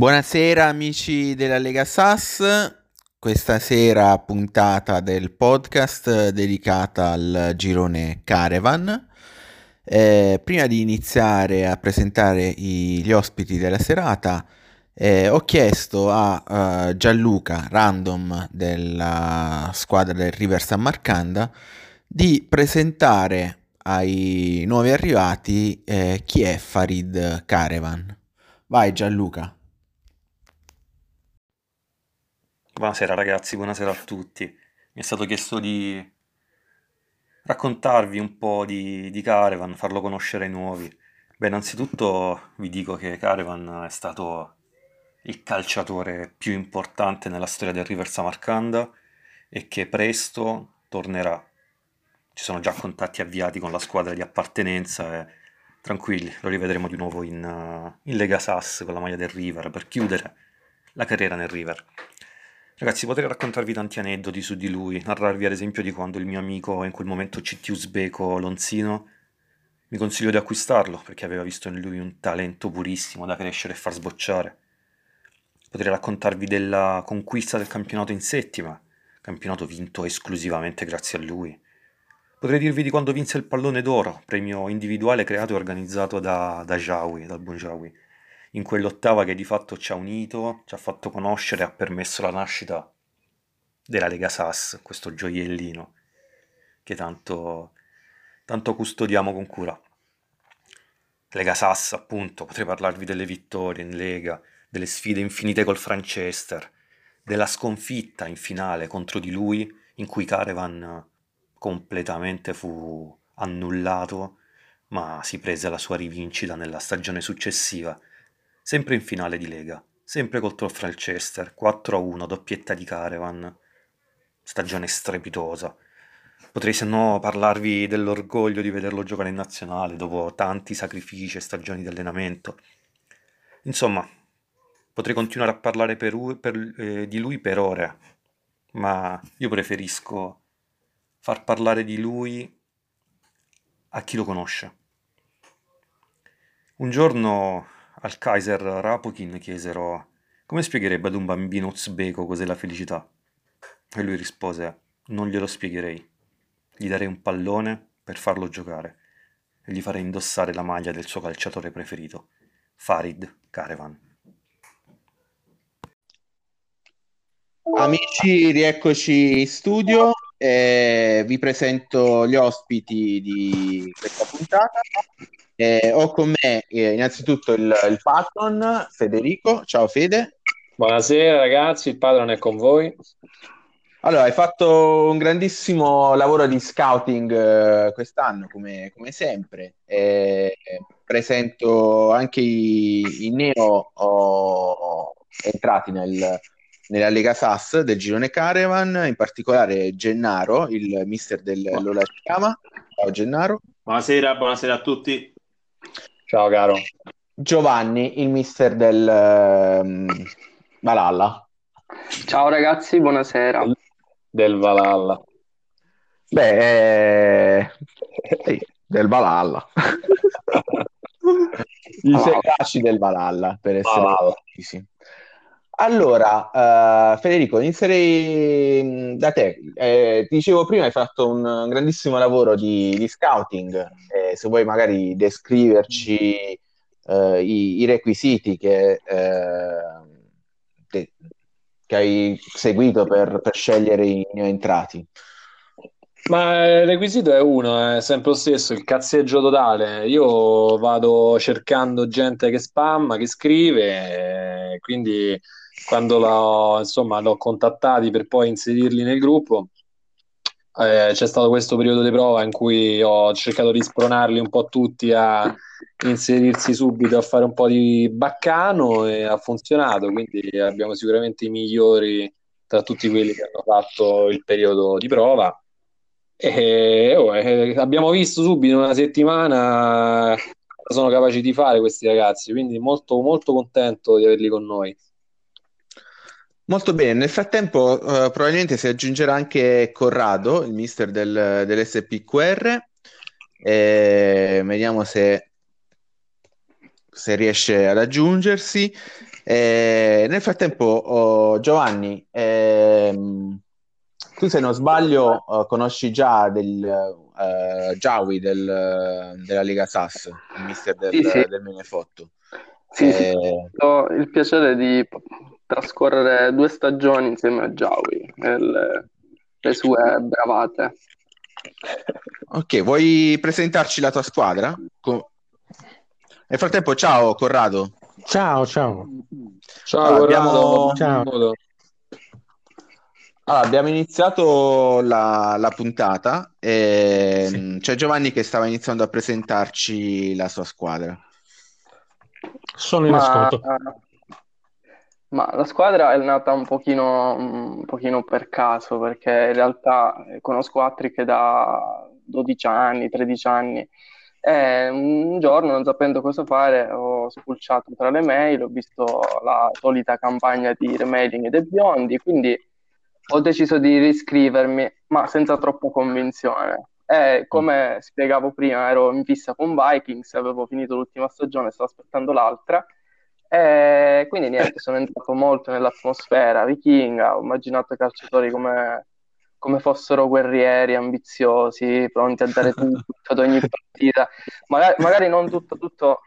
Buonasera amici della Lega SAS, questa sera puntata del podcast dedicata al girone Kärwän. Prima di iniziare a presentare gli ospiti della serata, ho chiesto a Gianluca, random della squadra del River Samarcanda, di presentare ai nuovi arrivati chi è Farid Kärwän. Vai Gianluca. Buonasera ragazzi, buonasera a tutti. Mi è stato chiesto di raccontarvi un po' di Kärwän, farlo conoscere ai nuovi. Beh, innanzitutto vi dico che Kärwän è stato il calciatore più importante nella storia del River Samarcanda e che presto tornerà. Ci sono già contatti avviati con la squadra di appartenenza e tranquilli, lo rivedremo di nuovo in Lega SAS con la maglia del River per chiudere la carriera nel River. Ragazzi, potrei raccontarvi tanti aneddoti su di lui, narrarvi ad esempio di quando il mio amico, in quel momento CT Usbeco Lonzino, mi consigliò di acquistarlo perché aveva visto in lui un talento purissimo da crescere e far sbocciare. Potrei raccontarvi della conquista del campionato in settima, campionato vinto esclusivamente grazie a lui. Potrei dirvi di quando vinse il pallone d'oro, premio individuale creato e organizzato da Jawi, dal buon Jawi, in quell'ottava che di fatto ci ha unito, ci ha fatto conoscere e ha permesso la nascita della Lega SAS, questo gioiellino che tanto custodiamo con cura. Lega SAS, appunto, potrei parlarvi delle vittorie in Lega, delle sfide infinite col Franchester, della sconfitta in finale contro di lui in cui Kärwän completamente fu annullato, ma si prese la sua rivincita nella stagione successiva, sempre in finale di Lega, sempre col Tor Franchester, 4-1, doppietta di Kärwän, stagione strepitosa. Potrei se no parlarvi dell'orgoglio di vederlo giocare in nazionale dopo tanti sacrifici e stagioni di allenamento. Insomma, potrei continuare a parlare di lui per ore, ma io preferisco far parlare di lui a chi lo conosce. Un giorno al Kaiser Rapokin chiesero: come spiegherebbe ad un bambino uzbeko cos'è la felicità? E lui rispose: non glielo spiegherei, gli darei un pallone per farlo giocare e gli farei indossare la maglia del suo calciatore preferito, Farid Kärwän. Amici, rieccoci in studio, vi presento gli ospiti di questa puntata. Ho con me innanzitutto il patron Federico. Ciao Fede. Buonasera ragazzi, il patron è con voi. Allora, hai fatto un grandissimo lavoro di scouting quest'anno, come sempre. Presento anche i neo entrati nella Lega SAS del girone Kärwän, in particolare Gennaro, il mister del Lola. Ciao Gennaro. Buonasera a tutti. Ciao caro. Giovanni, il mister del Valhalla. Ciao ragazzi, buonasera. Del Valhalla. Beh, sì, del Valhalla. I secasci del Valhalla, per essere precisi. Allora, Federico, inizierei da te. Dicevo prima, hai fatto un grandissimo lavoro di scouting. Se vuoi magari descriverci i requisiti che hai seguito per scegliere i neoentrati. Ma il requisito è uno, è sempre lo stesso, il cazzeggio totale. Io vado cercando gente che spamma, che scrive, quindi quando l'ho contattati per poi inserirli nel gruppo, c'è stato questo periodo di prova in cui ho cercato di spronarli un po' tutti a inserirsi subito, a fare un po' di baccano, e ha funzionato, quindi abbiamo sicuramente i migliori tra tutti quelli che hanno fatto il periodo di prova. Abbiamo visto subito in una settimana cosa sono capaci di fare questi ragazzi, quindi molto, molto contento di averli con noi. Molto bene, nel frattempo probabilmente si aggiungerà anche Corrado, il mister dell'SPQR, vediamo se riesce ad aggiungersi. Nel frattempo, Giovanni, tu se non sbaglio conosci già Jawi della Lega SAS, il mister del Menefotto. Sì, ho il piacere di trascorrere 2 stagioni insieme a Jawi, le sue bravate. Ok, vuoi presentarci la tua squadra? Nel frattempo, ciao Corrado. Ciao, Corrado. Ciao. Allora, abbiamo iniziato la puntata e sì, c'è Giovanni che stava iniziando a presentarci la sua squadra. Sono in ascolto. Ma la squadra è nata un pochino per caso, perché in realtà conosco Hattrick da 12 anni, 13 anni. E un giorno, non sapendo cosa fare, ho spulciato tra le mail, ho visto la solita campagna di remailing dei biondi, quindi ho deciso di riscrivermi, ma senza troppa convinzione. E come spiegavo prima, ero in fissa con Vikings, avevo finito l'ultima stagione, stavo aspettando l'altra, e quindi niente, sono entrato molto nell'atmosfera vichinga, ho immaginato i calciatori come fossero guerrieri, ambiziosi, pronti a dare tutto ad ogni partita, magari non tutto,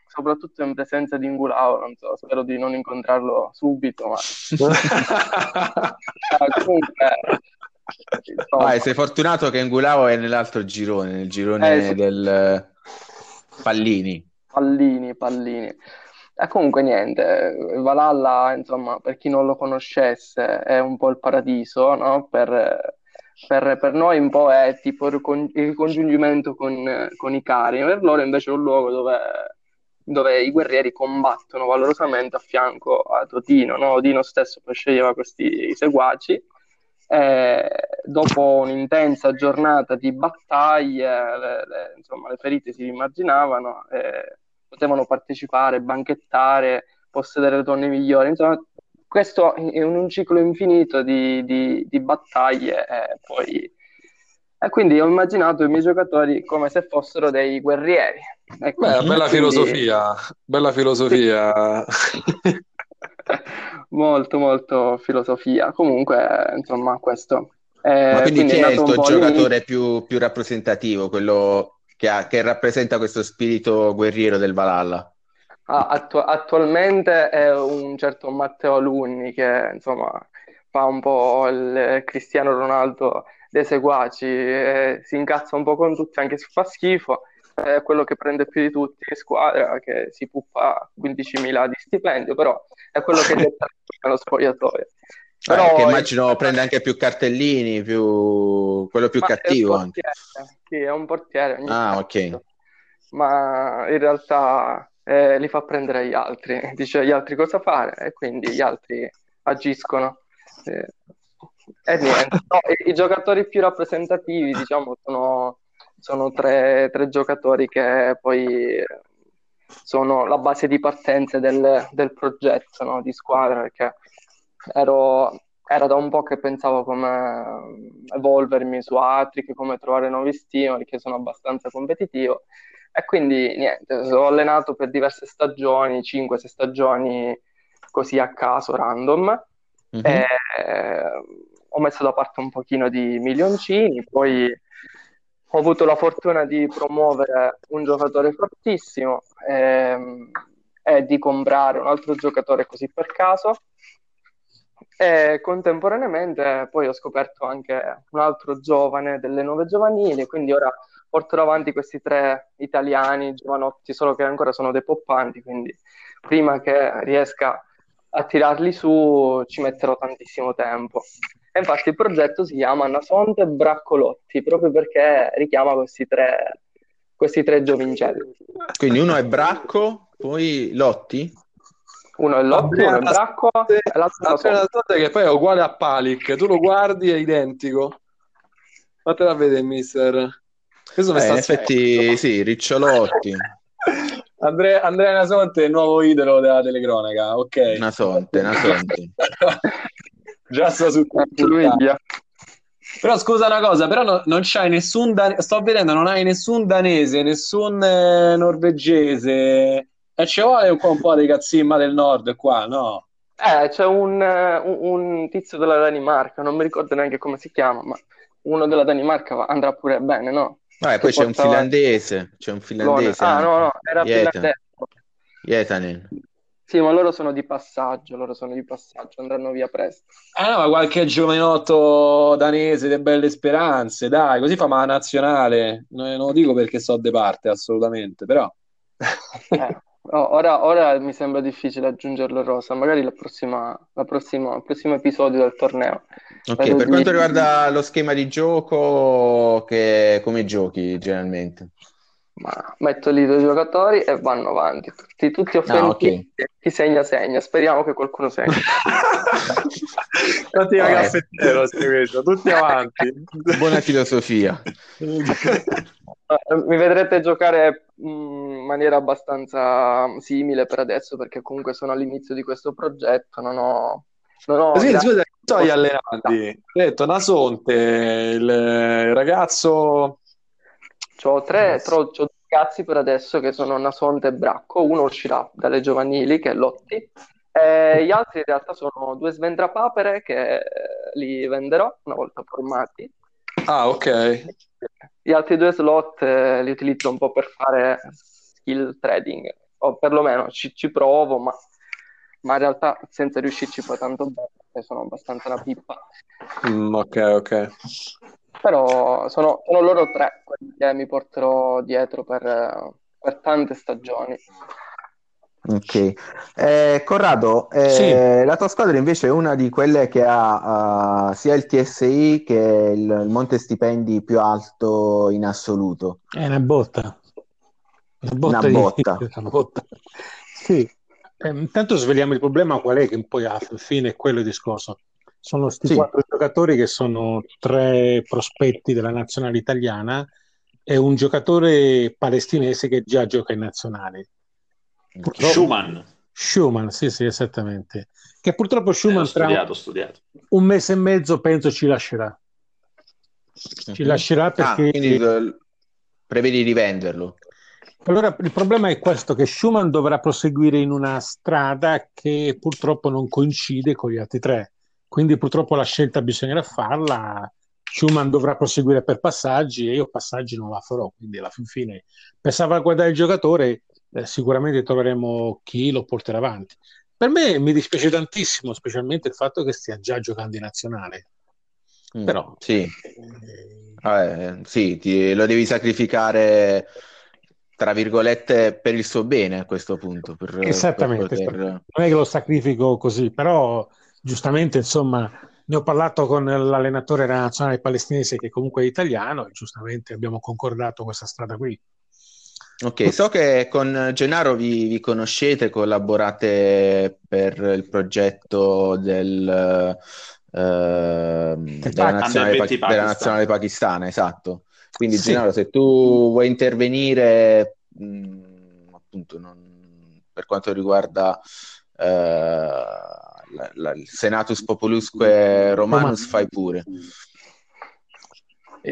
soprattutto in presenza di Ingulavo, non so, spero di non incontrarlo subito, ma comunque, insomma. Vai, sei fortunato che Ingulavo è nell'altro girone, nel girone sì, del Pallini. Comunque niente, Valhalla, insomma, per chi non lo conoscesse, è un po' il paradiso, no? Per noi un po' è tipo il congiungimento con i cari, per loro invece è un luogo dove i guerrieri combattono valorosamente a fianco ad Odino, no? Odino stesso poi sceglieva questi seguaci, dopo un'intensa giornata di battaglie le ferite si rimarginavano, potevano partecipare, banchettare, possedere le donne migliori, insomma. Questo è un ciclo infinito di battaglie e quindi ho immaginato i miei giocatori come se fossero dei guerrieri. Ecco. Beh, bella filosofia. Molto, molto filosofia. Comunque, insomma, questo. Ma quindi chi è il tuo giocatore più rappresentativo, quello che rappresenta questo spirito guerriero del Valhalla? Attualmente è un certo Matteo Lunni che insomma fa un po' il Cristiano Ronaldo dei seguaci, si incazza un po' con tutti anche se fa schifo, è quello che prende più di tutti in squadra, che si puffa 15.000 di stipendio, però è quello che detta nello spogliatoio. Però che immagino prende anche più cartellini, quello più cattivo. Sì, è un portiere. Ok. Ma in realtà li fa prendere agli altri, dice agli altri cosa fare e quindi gli altri agiscono e niente, no, i giocatori più rappresentativi, diciamo, sono tre giocatori che poi sono la base di partenza del progetto, no, di squadra, perché era da un po' che pensavo come evolvermi su Hattrick, come trovare nuovi stimoli, perché sono abbastanza competitivo. E quindi niente, ho allenato per diverse stagioni, 5-6 stagioni così a caso, random, e ho messo da parte un pochino di milioncini, poi ho avuto la fortuna di promuovere un giocatore fortissimo e di comprare un altro giocatore così per caso, e contemporaneamente poi ho scoperto anche un altro giovane delle 9 giovanili, quindi ora porterò avanti questi 3 italiani giovanotti, solo che ancora sono dei poppanti, quindi prima che riesca a tirarli su ci metterò tantissimo tempo. E infatti il progetto si chiama Nasonte Braccolotti, proprio perché richiama questi tre giovincelli. Quindi uno è Bracco, poi Lotti? Uno è Lotti, uno è Bracco, e l'altro è Nasonte. Che poi è uguale a Palic, tu lo guardi, è identico. Fatela vedere, mister. In effetti sì, Ricciolotti. Andrea Nasonte è il nuovo idolo della telecronaca, ok. Nasonte. Già sta su tutto. Però scusa una cosa, però non c'hai nessun sto vedendo, non hai nessun danese, nessun norvegese. E ci vuole un po' di cazzimma del nord qua, no? C'è un tizio della Danimarca, non mi ricordo neanche come si chiama, ma uno della Danimarca andrà pure bene, no? Ah, e poi c'è portava... un finlandese. Ah, no, era finlandese. Hietanen. Sì, ma loro sono di passaggio, andranno via presto. Ah no, ma qualche giovanotto danese delle belle speranze, dai, così fa la nazionale. Non lo dico perché so de parte, assolutamente, però... No, ora mi sembra difficile aggiungerlo a rosa, magari il prossimo episodio del torneo. Ok, per quanto riguarda lo schema di gioco, come giochi generalmente? Ma metto lì due giocatori e vanno avanti, tutti offensivi, okay. Chi segna, speriamo che qualcuno segna. Tutti a Caffetteros, tutti avanti. Buona filosofia. Mi vedrete giocare in maniera abbastanza simile per adesso, perché comunque sono all'inizio di questo progetto, non ho sì, scusa, so gli allenati. Ho detto Nasonte, il ragazzo... C'ho due ragazzi per adesso che sono Nasonte e Bracco, uno uscirà dalle giovanili che è Lotti, e gli altri in realtà sono due svendrapapere che li venderò una volta formati. Ah, ok. Gli altri due slot li utilizzo un po' per fare skill trading, o perlomeno ci provo, ma in realtà senza riuscirci poi tanto bene, perché sono abbastanza una pippa. Ok. Però sono loro tre quelli che mi porterò dietro per tante stagioni. Ok. Corrado, sì. La tua squadra invece è una di quelle che ha sia il TSI che il monte stipendi più alto in assoluto. È una botta. Una botta. Sì. Intanto sveliamo il problema qual è, che poi alla fine è quello il discorso. Sono questi quattro giocatori che sono tre prospetti della nazionale italiana e un giocatore palestinese che già gioca in nazionale. Schumann, sì, esattamente. Che purtroppo Schumann ho studiato. Un mese e mezzo penso ci lascerà. Ci lascerà perché... quindi prevedi di venderlo? Allora il problema è questo, che Schumann dovrà proseguire in una strada che purtroppo non coincide con gli altri tre. Quindi purtroppo la scelta bisognerà farla, Schumann dovrà proseguire per passaggi e io passaggi non la farò, quindi alla fin fine per salvaguardare il giocatore sicuramente troveremo chi lo porterà avanti. Per me mi dispiace tantissimo, specialmente il fatto che stia già giocando in nazionale. Però... Sì, lo devi sacrificare, tra virgolette, per il suo bene a questo punto. Esattamente. Non è che lo sacrifico così, però... Giustamente, insomma, ne ho parlato con l'allenatore della nazionale palestinese che comunque è italiano e giustamente abbiamo concordato questa strada qui. Ok, so che con Gennaro vi conoscete, collaborate per il progetto della nazionale pakistana, esatto. Quindi sì. Gennaro, se tu vuoi intervenire appunto per quanto riguarda... il Senatus Populusque Romanus, fai pure.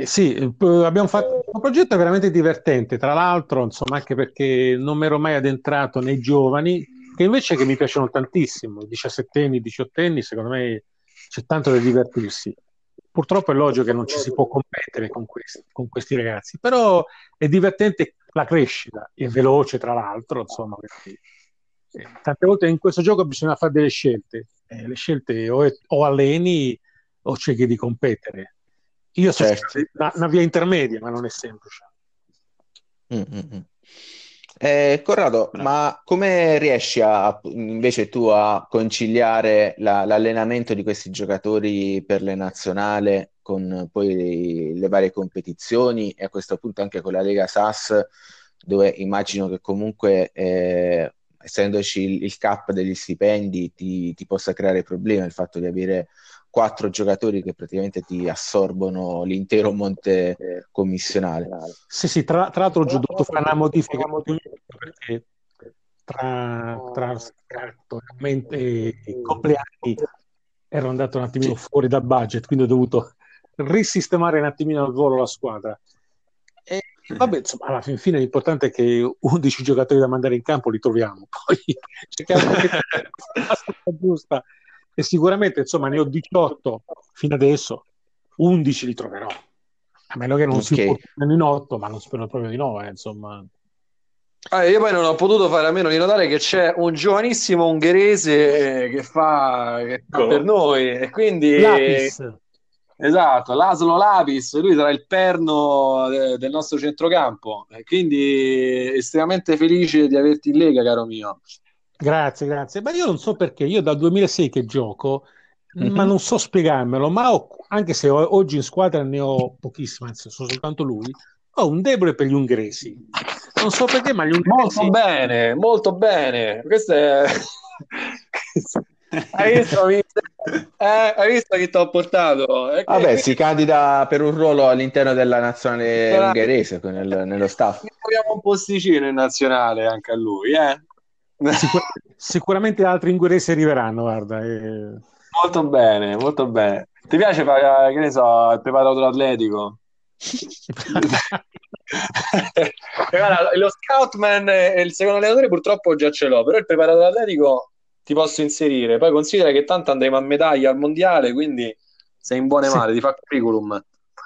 Sì, abbiamo fatto un progetto veramente divertente, tra l'altro, insomma, anche perché non mi ero mai addentrato nei giovani, che invece mi piacciono tantissimo, 17enni, 18enni, secondo me c'è tanto da divertirsi. Purtroppo è logico che non ci si può competere con questi ragazzi, però è divertente la crescita, è veloce tra l'altro, insomma, perché... Tante volte in questo gioco bisogna fare delle scelte, o alleni o cerchi di competere. Io so una via intermedia, ma non è semplice. Corrado, ma come riesci invece tu a conciliare l'allenamento di questi giocatori per le nazionale con poi le varie competizioni e a questo punto anche con la Lega SAS, dove immagino che comunque... essendoci il cap degli stipendi ti possa creare problema il fatto di avere quattro giocatori che praticamente ti assorbono l'intero monte commissionale. Sì, tra l'altro ho già dovuto fare una modifica perché tra i compleanni ero andato un attimino fuori dal budget, quindi ho dovuto risistemare un attimino al volo la squadra. Vabbè, insomma, alla fin fine l'importante è che 11 giocatori da mandare in campo li troviamo, poi cerchiamo anche la strada giusta, e sicuramente, insomma, ne ho 18 fino adesso, 11 li troverò, a meno che non si portano in 8, ma non spero proprio di no, insomma. Io poi non ho potuto fare a meno di notare che c'è un giovanissimo ungherese che fa per noi, e quindi Lapis. Esatto, Laszlo Lapis, lui sarà il perno del nostro centrocampo, quindi estremamente felice di averti in Lega, caro mio. Grazie, ma io non so perché, io dal 2006 che gioco, ma non so spiegarmelo, ma anche se oggi in squadra ne ho pochissima, anzi sono soltanto lui, ho un debole per gli ungheresi, non so perché, ma gli ungheresi... Molto bene, questo è... Hai visto che ti ho portato? Vabbè, si candida per un ruolo all'interno della nazionale ungherese nello staff. Abbiamo un posticino in nazionale anche a lui, eh? Sicuramente altri ungheresi arriveranno, guarda. Molto bene. Ti piace fare, che ne so, il preparatore atletico? Lo scoutman e il secondo allenatore purtroppo già ce l'ho, però il preparatore atletico ti posso inserire. Poi considera che tanto andremo a medaglia al mondiale, quindi sei in buone mani, ti fa curriculum,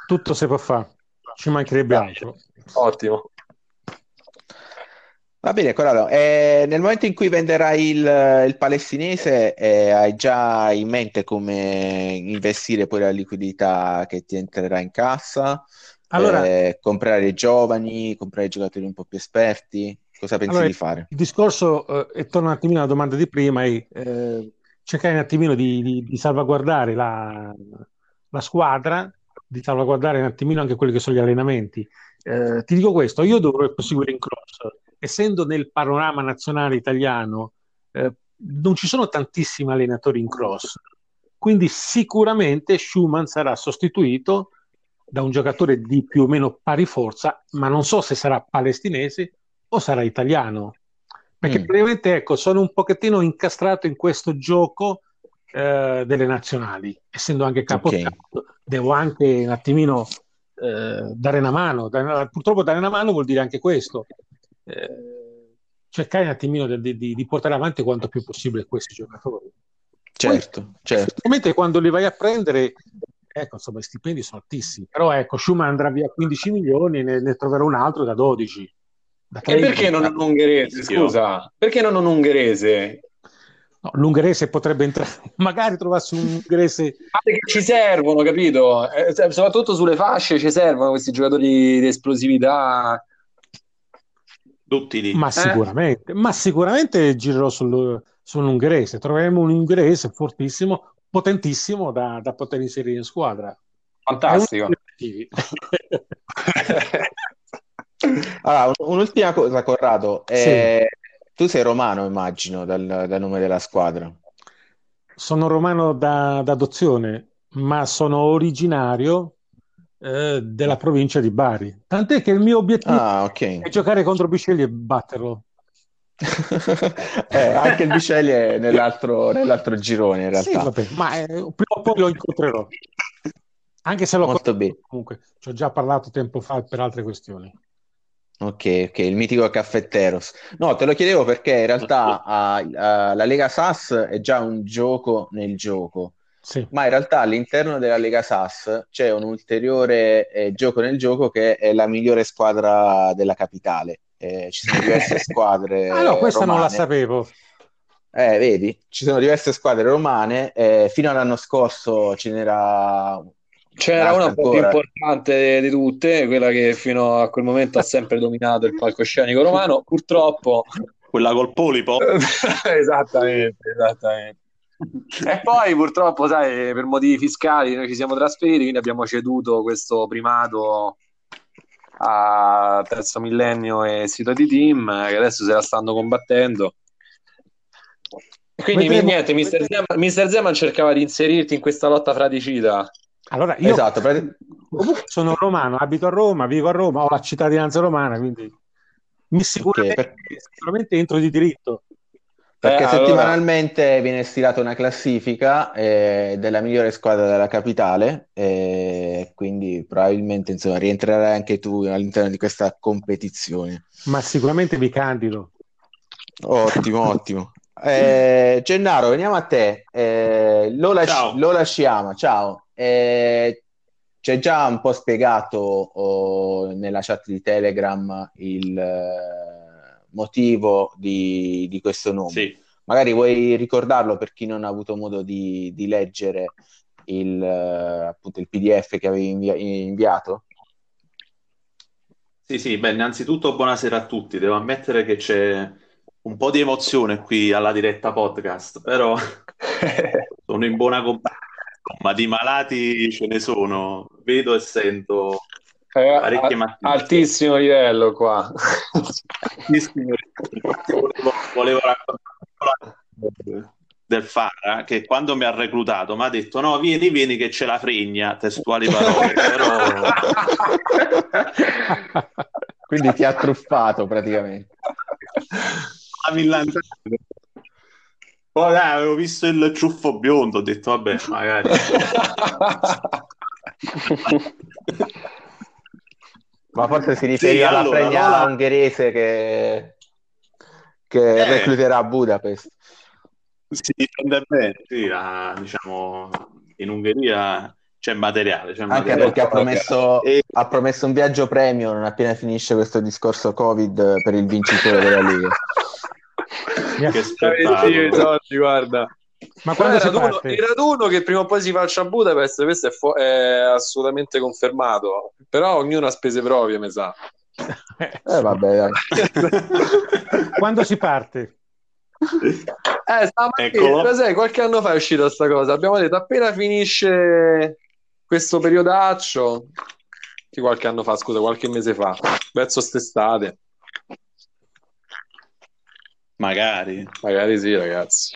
tutto si può fare, ci mancherebbe altro. Ottimo, va bene Corrado, nel momento in cui venderai il palestinese hai già in mente come investire poi la liquidità che ti entrerà in cassa? Allora, comprare giovani, comprare giocatori un po' più esperti, cosa pensi di fare? Il discorso, e torno un attimino alla domanda di prima, è cercare un attimino di salvaguardare la squadra, di salvaguardare un attimino anche quelli che sono gli allenamenti. Ti dico questo, io dovrò proseguire in cross, essendo nel panorama nazionale italiano non ci sono tantissimi allenatori in cross, quindi sicuramente Schumann sarà sostituito da un giocatore di più o meno pari forza, ma non so se sarà palestinese o sarà italiano, perché praticamente sono un pochettino incastrato in questo gioco delle nazionali, essendo anche capocampo, devo anche un attimino dare una mano, purtroppo dare una mano vuol dire anche questo, cercare un attimino di portare avanti quanto più possibile questi giocatori. Certo. Ovviamente quando li vai a prendere, insomma, i stipendi sono altissimi, però Schumann andrà via 15 milioni, ne troverò un altro da 12. E perché non un ungherese? Scusa, perché non un ungherese? No, l'ungherese potrebbe entrare, magari trovarsi un ungherese. Ci servono, capito? Soprattutto sulle fasce ci servono questi giocatori di esplosività. Duttili. Ma sicuramente girerò sull'ungherese, troveremo un ungherese fortissimo, potentissimo da poter inserire in squadra. Fantastico. Allora, un'ultima cosa, Corrado. Tu sei romano, immagino, dal nome della squadra. Sono romano da adozione, ma sono originario della provincia di Bari. Tant'è che il mio obiettivo è giocare contro Biscelli e batterlo. Anche il Biscelli è nell'altro girone, in realtà. Sì, vabbè, ma prima o poi lo incontrerò. Anche se comunque ci ho già parlato tempo fa per altre questioni. Ok, il mitico Caffetteros. No, te lo chiedevo perché in realtà la Lega SAS è già un gioco nel gioco, sì. Ma in realtà all'interno della Lega SAS c'è un ulteriore gioco nel gioco che è la migliore squadra della capitale. Ci sono diverse squadre questa romane. Non la sapevo. Vedi, ci sono diverse squadre romane, fino all'anno scorso ce n'era... C'era una più importante di tutte, quella che fino a quel momento ha sempre dominato il palcoscenico romano, purtroppo. Quella col polipo? Esattamente. E poi purtroppo, sai, per motivi fiscali noi ci siamo trasferiti, quindi abbiamo ceduto questo primato a Terzo Millennio e Citati Team, che adesso se la stanno combattendo. Quindi niente, Mister Zeman cercava di inserirti in questa lotta fratricida. Allora, io sono romano, abito a Roma, vivo a Roma, ho la cittadinanza romana, quindi sicuramente entro di diritto. Perché settimanalmente viene stilata una classifica della migliore squadra della capitale, quindi probabilmente insomma rientrerai anche tu all'interno di questa competizione. Ma sicuramente mi candido. Ottimo, ottimo. Gennaro, veniamo a te. Lola ci ama, ciao. C'è già un po' spiegato nella chat di Telegram il... motivo di questo nome. Sì. Magari vuoi ricordarlo per chi non ha avuto modo di leggere il PDF che avevi inviato? Sì, beh, innanzitutto buonasera a tutti. Devo ammettere che c'è un po' di emozione qui alla diretta podcast, però sono in buona compagnia, ma di malati ce ne sono. Vedo e sento... altissimo livello qua. Volevo raccontare del Fara che quando mi ha reclutato mi ha detto no, vieni che ce la fregna, testuali parole, però... Quindi ti ha truffato praticamente. Poi avevo visto il ciuffo biondo, ho detto vabbè, magari. Ma forse si riferiva alla premia ungherese che recluterà a Budapest. Si difende bene, sì, diciamo, in Ungheria c'è materiale. Anche perché ha promesso un viaggio premium appena finisce questo discorso Covid per il vincitore della Lega. Che spettacolo! Guarda. Ma quando il raduno che prima o poi si faccia a Budapest, questo è assolutamente confermato, però ognuno ha spese proprie, mi sa. Vabbè, dai. Quando si parte? Stamattina, sai, qualche anno fa è uscita sta cosa, abbiamo detto appena finisce questo periodaccio di qualche anno fa, scusa, qualche mese fa, verso quest'estate. Magari sì, ragazzi.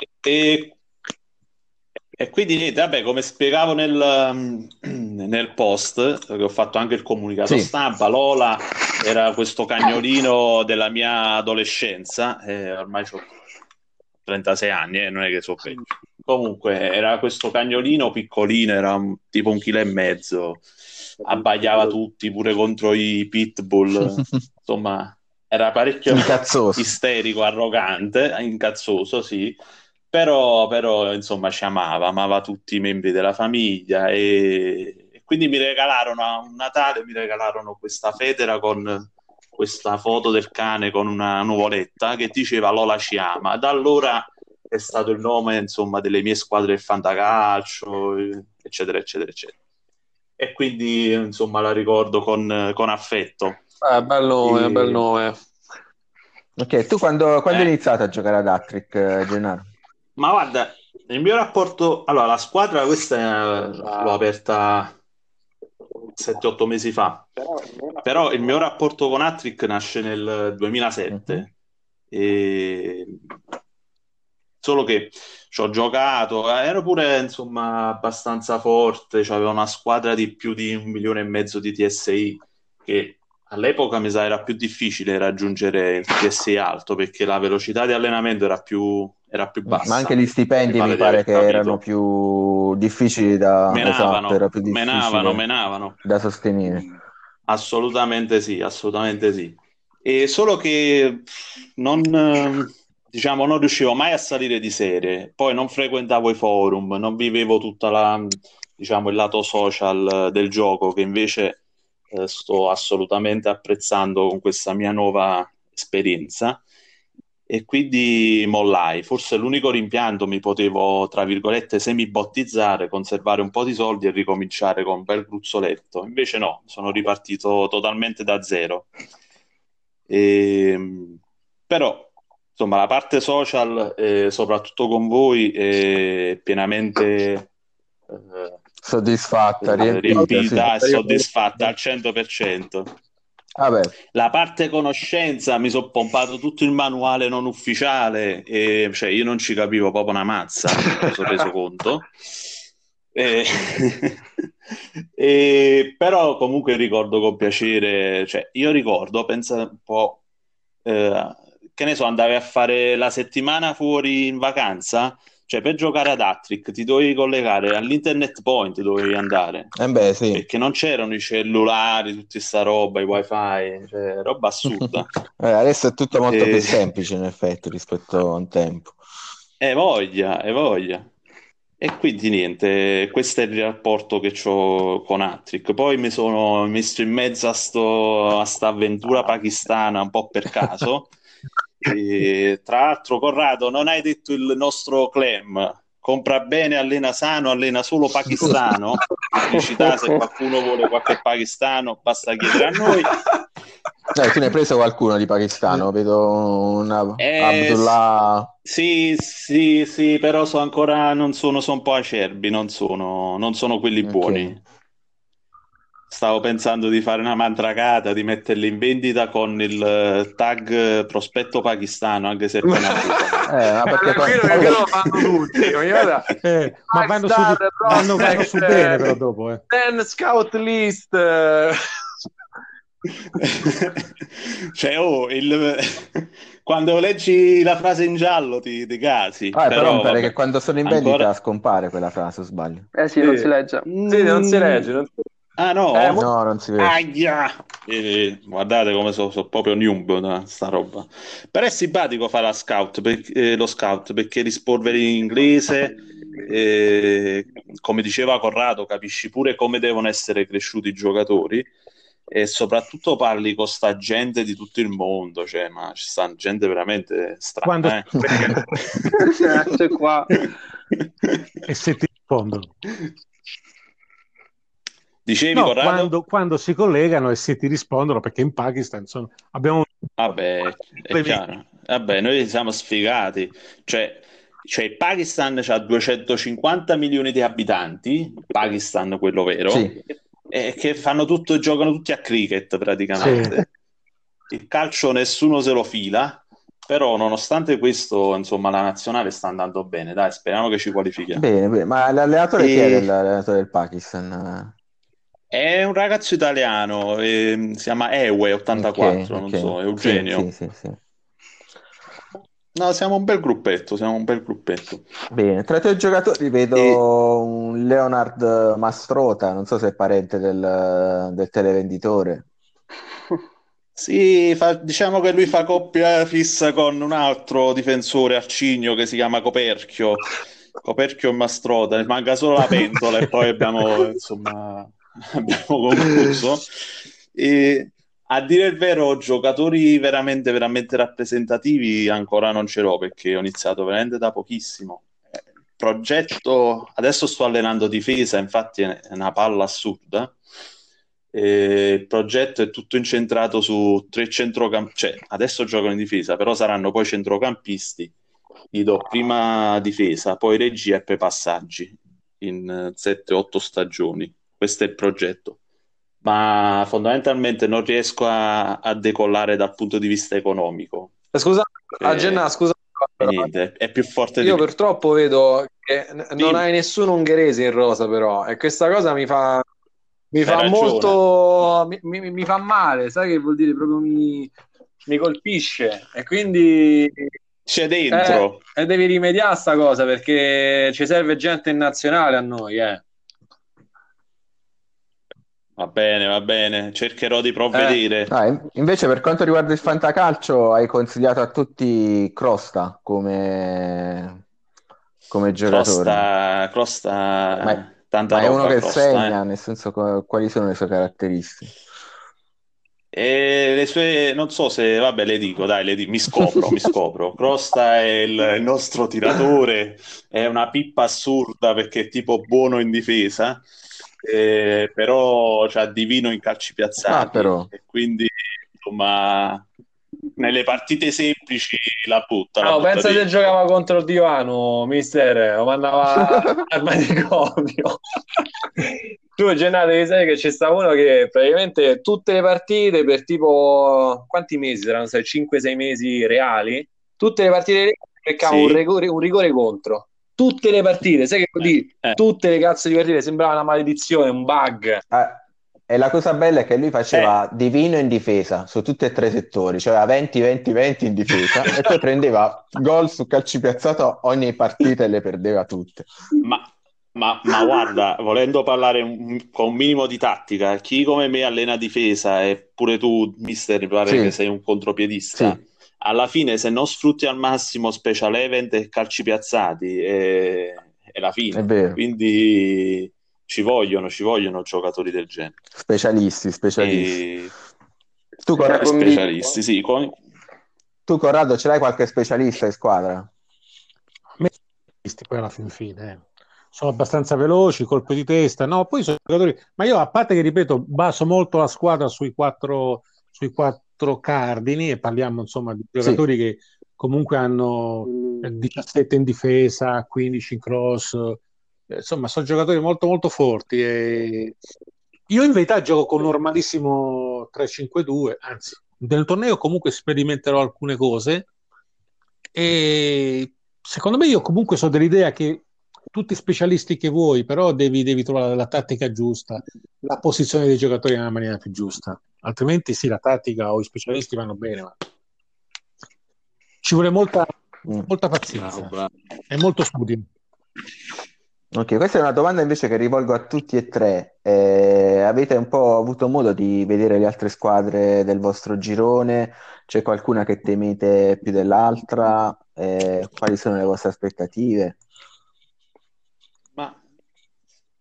E quindi niente, vabbè, come spiegavo nel post, che ho fatto anche il comunicato stampa, Lola era questo cagnolino della mia adolescenza, ormai ho 36 anni, non è che so peggio. Comunque era questo cagnolino piccolino, era tipo 1,5 kg, abbaiava tutti, pure contro i pitbull, insomma... Era parecchio incazzoso, isterico, arrogante, incazzoso, sì, però insomma ci amava tutti i membri della famiglia e quindi mi regalarono a un Natale, questa federa con questa foto del cane con una nuvoletta che diceva Lola ci ama. Da allora è stato il nome, insomma, delle mie squadre del fantacalcio, eccetera. E quindi, insomma, la ricordo con affetto. Bello. Ok, tu quando hai iniziato a giocare ad Hattrick, Gennaro? Ma guarda, il mio rapporto... Allora, la squadra questa l'ho aperta 7-8 mesi fa, però il mio rapporto con Hattrick nasce nel 2007, solo che ci ho giocato, ero pure insomma abbastanza forte, c'avevo una squadra di più di 1,5 milioni di TSI che... All'epoca mi sa era più difficile raggiungere il TSI alto perché la velocità di allenamento era più bassa. Ma anche gli stipendi mi pare che erano più difficili da menavano da sostenere. Assolutamente sì. E solo che non riuscivo mai a salire di serie, poi non frequentavo i forum, non vivevo tutta il lato social del gioco che invece sto assolutamente apprezzando con questa mia nuova esperienza e quindi mollai. Forse l'unico rimpianto, mi potevo tra virgolette semibottizzare, conservare un po' di soldi e ricominciare con un bel gruzzoletto, invece no, sono ripartito totalmente da zero. Però insomma la parte social, soprattutto con voi, è pienamente soddisfatta, riempita e soddisfatta al 100%. Vabbè. La parte conoscenza, mi sono pompato tutto il manuale non ufficiale, cioè io non ci capivo proprio una mazza, mi sono reso conto. Però comunque ricordo con piacere, cioè io ricordo, pensa un po' che ne so, andavi a fare la settimana fuori in vacanza, cioè per giocare ad Hattrick ti dovevi collegare all'internet point, dovevi andare, sì, perché non c'erano i cellulari, tutta sta roba, i wifi, cioè roba assurda. Adesso è tutto molto più semplice in effetti rispetto a un tempo. È voglia. E quindi niente, questo è il rapporto che ho con Hattrick. Poi mi sono messo in mezzo a sta avventura pakistana un po' per caso. E, tra l'altro, Corrado, non hai detto il nostro claim: compra bene, allena sano, allena solo pakistano. Pubblicità, se qualcuno vuole qualche pakistano basta chiedere a noi. Tu ne hai preso qualcuno di pakistano? Vedo una Abdullah. Sì, però sono un po' acerbi, non sono quelli buoni. Okay. Stavo pensando di fare una mandragata, di metterli in vendita con il tag prospetto pakistano, anche se è perché lo fanno tutti. Ma vanno su bene però dopo, Ten Scout List. Cioè, quando leggi la frase in giallo ti casi. Però pare che quando sono in vendita scompare quella frase, o sbaglio? Sì, non si legge. Sì, non si legge. No, non si vede. Guardate come sono proprio noob da sta roba. Però è simpatico fare lo scout perché rispolveri in inglese. Come diceva Corrado, capisci pure come devono essere cresciuti i giocatori. E soprattutto parli con sta gente di tutto il mondo, cioè, ma ci sta gente veramente strana. C'è qua. E se ti rispondono, dicevi, Corrado? Quando si collegano e se ti rispondono, perché in Pakistan abbiamo. È chiaro. Noi siamo sfigati, cioè il Pakistan ha 250 milioni di abitanti, Pakistan quello vero. Sì. Che fanno tutto, giocano tutti a cricket praticamente. Sì. Il calcio nessuno se lo fila, però nonostante questo, insomma, la nazionale sta andando bene, dai, speriamo che ci qualifichiamo. Bene. Ma l'allenatore chi è l'allenatore del Pakistan? È un ragazzo italiano, si chiama Ewe 84, non so, Eugenio. Sì. No, siamo un bel gruppetto. Bene, tra i tuoi giocatori vedo un Leonard Mastrota, non so se è parente del televenditore. Sì, diciamo che lui fa coppia fissa con un altro difensore arcigno che si chiama Coperchio e Mastrota, manca solo la pentola e poi abbiamo concluso. E... a dire il vero, giocatori veramente, veramente rappresentativi ancora non ce l'ho, perché ho iniziato veramente da pochissimo. Progetto, adesso sto allenando difesa, infatti è una palla assurda. Il progetto è tutto incentrato su 3 centrocampisti, cioè adesso giocano in difesa, però saranno poi centrocampisti. Gli do prima difesa, poi regia e poi passaggi in 7-8 stagioni. Questo è il progetto. Ma fondamentalmente non riesco a decollare dal punto di vista economico. Scusa, niente, è più forte io di... purtroppo vedo che non hai nessuno ungherese in rosa, però, e questa cosa mi fa molto mi fa male, sai che vuol dire, proprio mi colpisce, e quindi c'è dentro e devi rimediare a sta cosa, perché ci serve gente in nazionale a noi, Va bene, cercherò di provvedere. Invece per quanto riguarda il fantacalcio, hai consigliato a tutti Crosta come giocatore. Crosta ma è uno che Crosta, segna, nel senso, quali sono le sue caratteristiche? E le sue, non so se, vabbè, le dico, mi scopro. Crosta è il nostro tiratore, è una pippa assurda perché è tipo buono in difesa. Però c'ha divino in calci piazzati, e quindi insomma nelle partite semplici la butta. Pensa se giocava contro Diovano, mister, lo mandava al manicomio. Tu, Gennaro, devi sapere che c'è sta uno che praticamente tutte le partite, per tipo quanti mesi saranno, 5-6 mesi reali, tutte le partite beccava un rigore contro. Tutte le partite, sai che vuol dire? Tutte le cazzo di partite, sembrava una maledizione, un bug. E la cosa bella è che lui faceva divino in difesa su tutti e tre i settori, cioè a 20-20-20 in difesa e poi prendeva gol su calci piazzato ogni partita e le perdeva tutte. Ma guarda, volendo parlare con un minimo di tattica, chi come me allena difesa e pure tu, mister, mi pare che sei un contropiedista, alla fine se non sfrutti al massimo special event e calci piazzati è la fine. È vero. Quindi... Ci vogliono giocatori del genere. Specialisti. Tu, Corrado, specialisti, sì. Tu, Corrado, ce l'hai qualche specialista in squadra? Poi alla fine sono abbastanza veloci, colpi di testa. No, poi sono giocatori... Ma io, a parte che, ripeto, baso molto la squadra sui quattro cardini e parliamo, insomma, di giocatori che comunque hanno 17 in difesa, 15 in cross... Insomma, sono giocatori molto molto forti e io in verità gioco con normalissimo 3-5-2, anzi nel torneo comunque sperimenterò alcune cose e secondo me io comunque sono dell'idea che tutti i specialisti che vuoi, però devi trovare la tattica giusta, la posizione dei giocatori nella maniera più giusta, altrimenti sì, la tattica o i specialisti vanno bene, ma ci vuole molta pazienza e molto studio. Ok, questa è una domanda invece che rivolgo a tutti e tre. Avete un po' avuto modo di vedere le altre squadre del vostro girone? C'è qualcuna che temete più dell'altra? Quali sono le vostre aspettative? Ma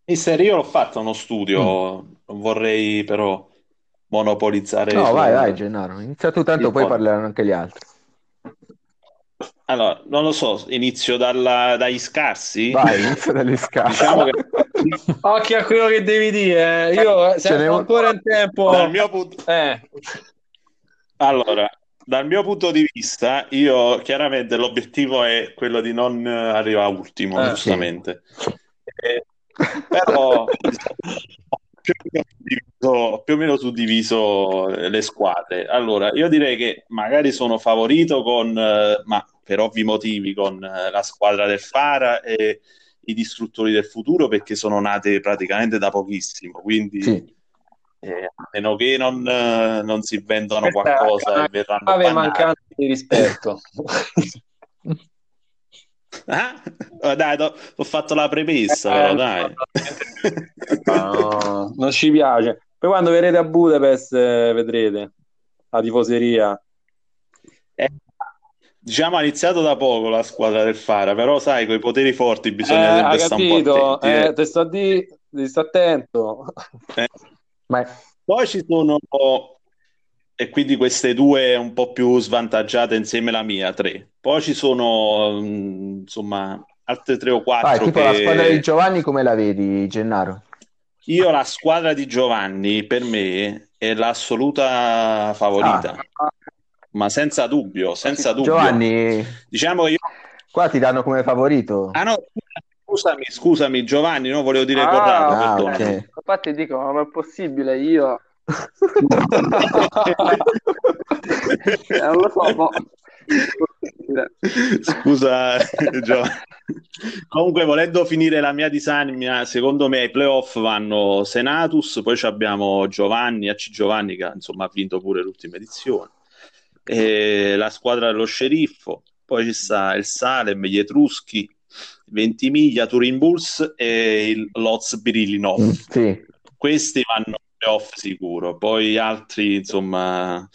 mister, io l'ho fatto uno studio, non vorrei però monopolizzare. No, vai Gennaro, inizia tu tanto, poi parleranno anche gli altri. Allora, non lo so, inizio dagli scarsi? Vai, inizio dagli scarsi. Diciamo che... Occhio a quello che devi dire, io sono ancora in tempo. Allora, dal mio punto di vista, io chiaramente l'obiettivo è quello di non arrivare ultimo, giustamente. Sì. Però più o meno suddiviso le squadre. Allora, io direi che magari sono favorito con, ma per ovvi motivi, con la squadra del Fara e i distruttori del futuro, perché sono nate praticamente da pochissimo, quindi a meno che non si inventano qualcosa e verranno bannati. Mancanza di rispetto. Dai, ho fatto la premessa, però dai. No, non ci piace. Poi quando verrete a Budapest vedrete la tifoseria. Diciamo ha iniziato da poco la squadra del Fara, però sai, coi poteri forti bisogna sempre stare un po' attenti. Ti sto attento. Ma... Poi ci sono e quindi queste due un po' più svantaggiate insieme alla mia, tre. Poi ci sono, insomma, altre 3 o 4. Tipo la squadra di Giovanni come la vedi, Gennaro? Io la squadra di Giovanni, per me, è l'assoluta favorita. Ah. Ma senza dubbio, senza dubbio. Giovanni, diciamo che io... Qua ti danno come favorito. Ah no, scusami Giovanni, non volevo dire Corrado. Okay. Infatti dico, ma è possibile io... non lo so, ma... Scusa Giovanni. Comunque, volendo finire la mia disanima, secondo me ai playoff vanno Senatus, poi abbiamo Giovanni, AC Giovanni, che insomma ha vinto pure l'ultima edizione, e la squadra dello Sceriffo, poi ci sta il Salem, gli Etruschi, Ventimiglia, Turin Bulls e il Lotz Birilinov. Questi vanno playoff sicuro, poi altri insomma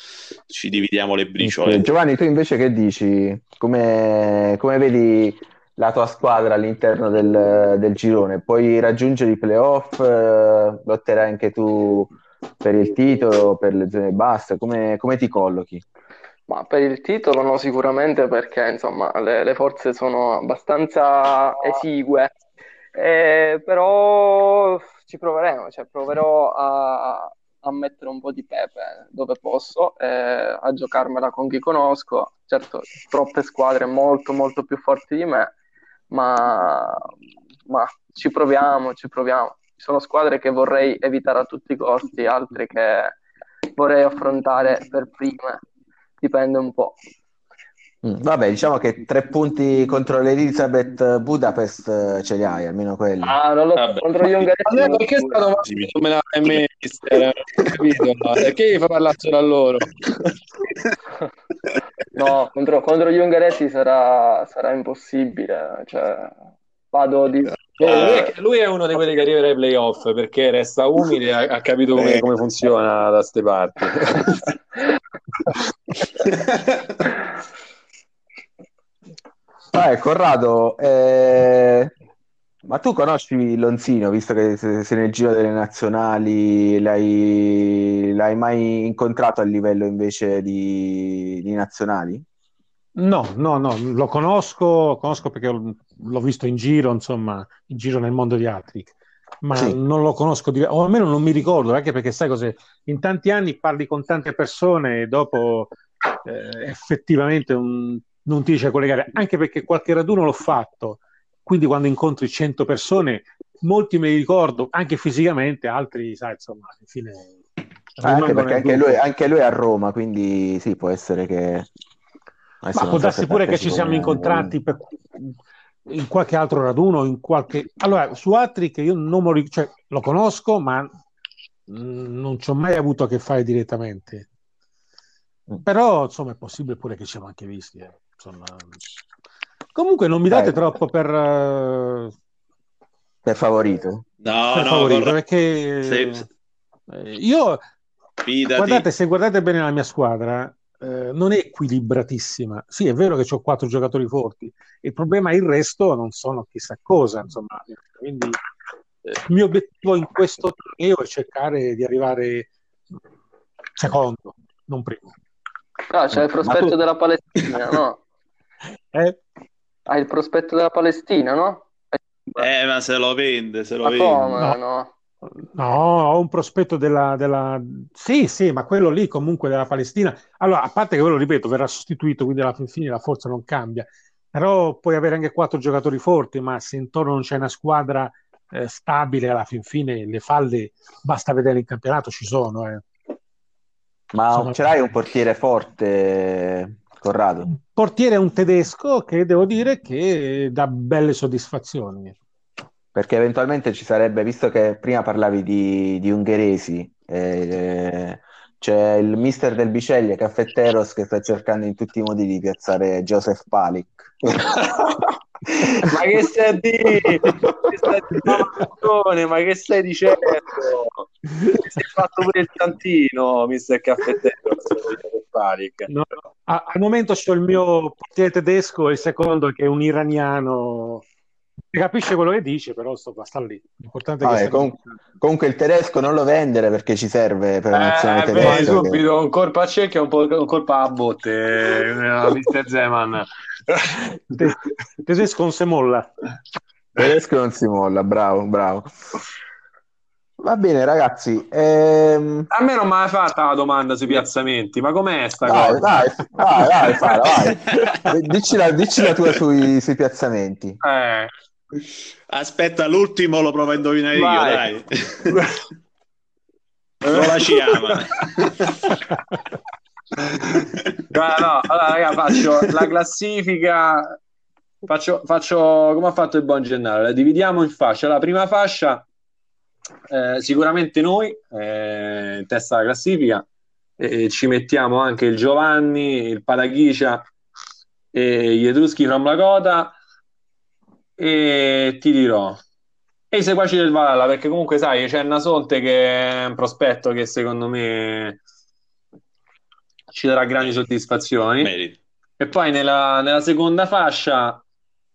ci dividiamo le briciole. Giovanni, tu invece che dici? Come vedi la tua squadra all'interno del girone? Puoi raggiungere i playoff? Lotterai anche tu per il titolo, per le zone basse? Come ti collochi? Ma per il titolo no, sicuramente, perché insomma le forze sono abbastanza esigue, però ci proveremo, cioè proverò a mettere un po' di pepe dove posso, a giocarmela con chi conosco. Certo, troppe squadre molto molto più forti di me, ma ci proviamo. Ci sono squadre che vorrei evitare a tutti i costi, altre che vorrei affrontare per prima, dipende un po'. Vabbè, diciamo che 3 punti contro l'Elizabeth Budapest ce li hai, almeno quelli. Ah, non lo so, contro gli ungheresi. Ma allora, perché stanno facendo come la capito? Perché fa parlare solo a loro? No, contro gli ungheresi sarà impossibile. Cioè, vado di... lui è uno di quelli che arriverà ai playoff perché resta umile e ha capito come funziona da ste parti. Corrado, ma tu conosci Lonzino, visto che sei nel giro delle nazionali, l'hai mai incontrato a livello invece di nazionali? No, lo conosco perché l'ho visto in giro, insomma, in giro nel mondo di Hattrick, ma sì, non lo conosco, o almeno non mi ricordo, anche perché sai cos'è, in tanti anni parli con tante persone e dopo effettivamente non ti dice quelle gare, anche perché qualche raduno l'ho fatto, quindi quando incontri 100 persone, molti me li ricordo, anche fisicamente, altri, sai, insomma, alla fine... anche perché anche lui è a Roma, quindi sì, può essere che... Ma può darsi pure che ci siamo incontrati in qualche altro raduno, in qualche... Allora, su Hattrick io non lo conosco, ma non ci ho mai avuto a che fare direttamente. Però, insomma, è possibile pure che ci siamo anche visti. Insomma. Comunque non mi date troppo per favorito. No, favorito, perché io... Fidati. Guardate, se guardate bene la mia squadra... non è equilibratissima. Sì, è vero che c'ho 4 giocatori forti, il problema è il resto non sono chissà cosa, insomma. Quindi il mio obiettivo in questo torneo è cercare di arrivare secondo, non primo. No, c'è il prospetto della Palestina, no? Hai il prospetto della Palestina, no? Ma se lo vende. Come, no? No, ho un prospetto della... Sì, ma quello lì comunque della Palestina. Allora, a parte che quello, ripeto, verrà sostituito, quindi alla fine la forza non cambia. Però puoi avere anche 4 giocatori forti, ma se intorno non c'è una squadra stabile, alla fin fine le falle, basta vedere in campionato, ci sono. Ma insomma, ce l'hai un portiere forte, Corrado? Un portiere, un tedesco che devo dire che dà belle soddisfazioni. Perché eventualmente ci sarebbe, visto che prima parlavi di ungheresi, c'è il mister del Biscelli, Caffetteros, che sta cercando in tutti i modi di piazzare Joseph Palic. Ma che stai a dire? Ma che stai dicendo? Si è fatto pure il tantino, mister Caffetteros. No, al momento c'ho il mio portiere tedesco e il secondo che è un iraniano... Capisce quello che dice, però sta lì. L'importante è che comunque il tedesco non lo vendere perché ci serve per la nazionale tedesca. Subito un colpo a cerchio e un colpo a botte, Mister Zeman. Il tedesco non si molla. Bravo. Va bene, ragazzi. A me non mi hai fatta la domanda sui piazzamenti, ma com'è sta cosa? Dai, Fara, vai. Dici la tua sui piazzamenti. Aspetta, l'ultimo lo provo a indovinare io, dai. Lola ci ama. No, allora raga, faccio la classifica, faccio come ha fatto il buon Gennaro, la dividiamo in fascia. La prima fascia sicuramente noi in testa alla classifica, ci mettiamo anche il Giovanni, il Padakiša e gli Etruschi from Lakota, e ti dirò e i seguaci del Valhalla, perché comunque sai c'è Nasonte che è un prospetto che secondo me ci darà grandi soddisfazioni. Merito. E poi nella seconda fascia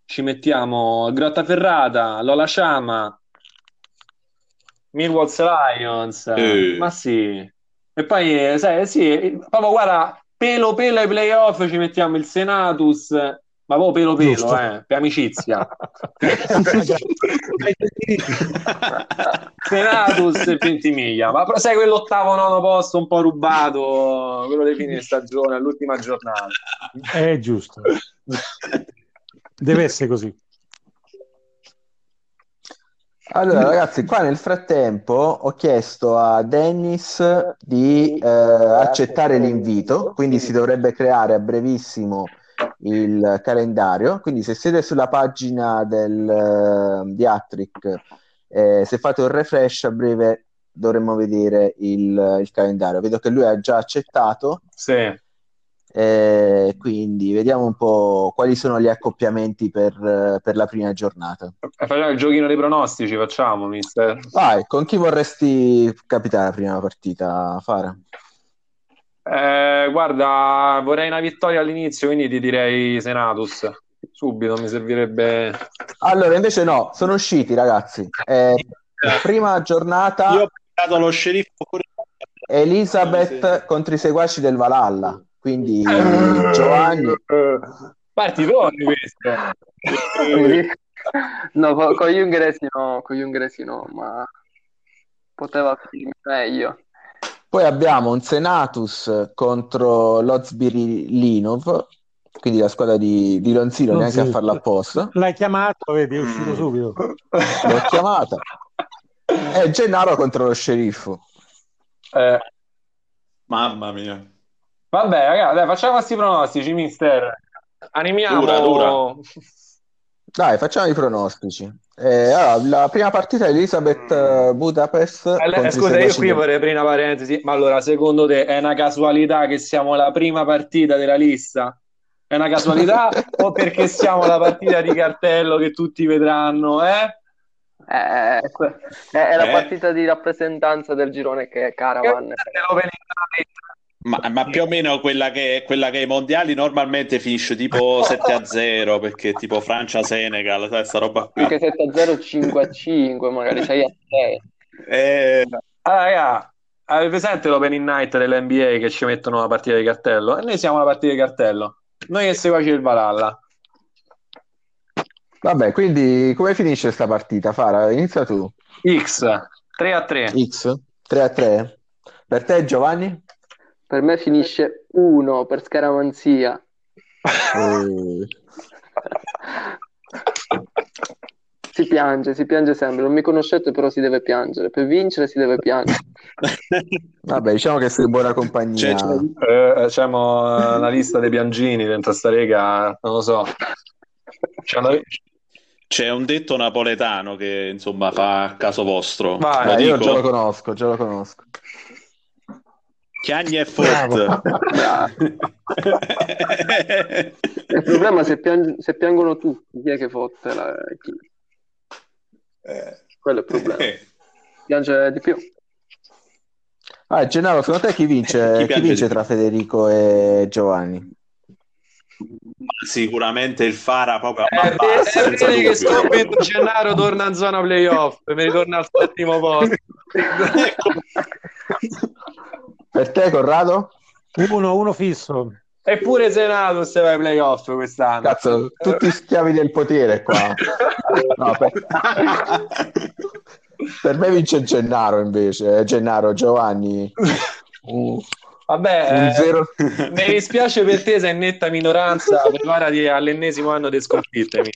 ci mettiamo Grottaferrata, Lola Ciama, Millwall Lions, ma sì, e poi sai, sì, proprio guarda, pelo ai playoff ci mettiamo il Senatus. Ma poi pelo, per amicizia. Senatus e Ventimiglia. Ma sai quell'ottavo, nono posto un po' rubato, quello dei fine stagione, all'ultima giornata. È giusto. Deve essere così. Allora, ragazzi, qua nel frattempo ho chiesto a Dennis di accettare l'invito, quindi si dovrebbe creare a brevissimo il calendario, quindi se siete sulla pagina di Hattrick, se fate un refresh a breve dovremmo vedere il calendario. Vedo che lui ha già accettato, sì. Quindi vediamo un po' quali sono gli accoppiamenti per la prima giornata. Facciamo il giochino dei pronostici, facciamo, mister. Vai, con chi vorresti capitare la prima partita, Fara? Guarda, vorrei una vittoria all'inizio, quindi ti direi Senatus. Subito mi servirebbe. Allora, invece no, sono usciti, ragazzi. Prima giornata. Io ho pensato lo sceriffo Elizabeth contro i seguaci del Valhalla. Quindi Giovanni partitone questo. No, con gli inglesi no, con gli inglesi no, ma poteva finire meglio. Poi abbiamo un Senatus contro l'Ozbirilinov, quindi la squadra di Lonzino, non neanche sì. A farla apposta. L'hai chiamato, vedi, è uscito subito. L'ho chiamata. È Gennaro contro lo sceriffo. Mamma mia. Vabbè, ragazzi, dai, facciamo questi pronostici, mister. Animiamo. Dura. Dai, facciamo i pronostici. Allora, la prima partita è Elizabeth Budapest. Scusa, io qui vorrei aprire una parentesi. Ma allora, secondo te è una casualità che siamo la prima partita della lista? È una casualità o perché siamo la partita di cartello che tutti vedranno, eh? È la partita di rappresentanza del girone che è Caravan. Ma più o meno quella che ai mondiali normalmente finisce tipo 7-0, perché tipo Francia-Senegal, sai, sta roba qui. Perché 7-0, 5-5, magari 6-6. Allora, raga, avete presente l'open in night dell'NBA che ci mettono la partita di cartello? E noi siamo la partita di cartello. Noi che seguaci il Valhalla. Vabbè, quindi come finisce sta partita, Fara? Inizia tu. X, 3-3. X, 3-3. Per te, Giovanni? Per me finisce 1 per scaramanzia. Si piange sempre. Non mi conoscete, però si deve piangere. Per vincere si deve piangere. Vabbè, diciamo che sei in buona compagnia. Diciamo la lista dei piangini dentro sta rega, non lo so. C'è un detto napoletano che, insomma, fa caso vostro. Vai, io già lo conosco, Chiagni è forte. Il problema è se piangono tutti, chi è che fotte? Quello è il problema. Piange di più. Gennaro, secondo te chi vince? Chi vince tra Federico e Giovanni? Ma sicuramente il Fara proprio a bassa, senza dubbio. Che Gennaro torna in zona playoff e mi ritorna al settimo posto. Per te, Corrado? 1-1 fisso. Eppure Senato se vai ai playoff quest'anno. Cazzo, tutti schiavi del potere qua. No, per me vince Gennaro invece. Gennaro, Giovanni. Vabbè, mi dispiace per te, sei in netta minoranza, preparati all'ennesimo anno di sconfittemi.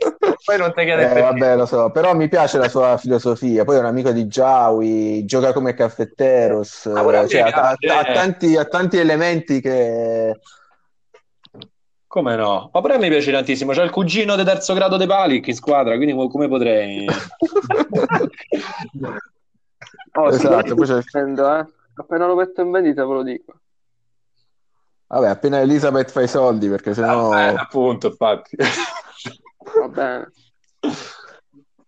Poi non te chiede vabbè, lo so, però mi piace la sua filosofia. Poi è un amico di Jawi, gioca come Caffetteros, ha tanti elementi che... Come no? Ma pure a me piace tantissimo, c'è il cugino di terzo grado De Palic in squadra, quindi come potrei... Esatto, poi appena lo metto in vendita ve lo dico. Vabbè, appena Elizabeth fa i soldi, perché sennò... appunto, infatti. Va bene.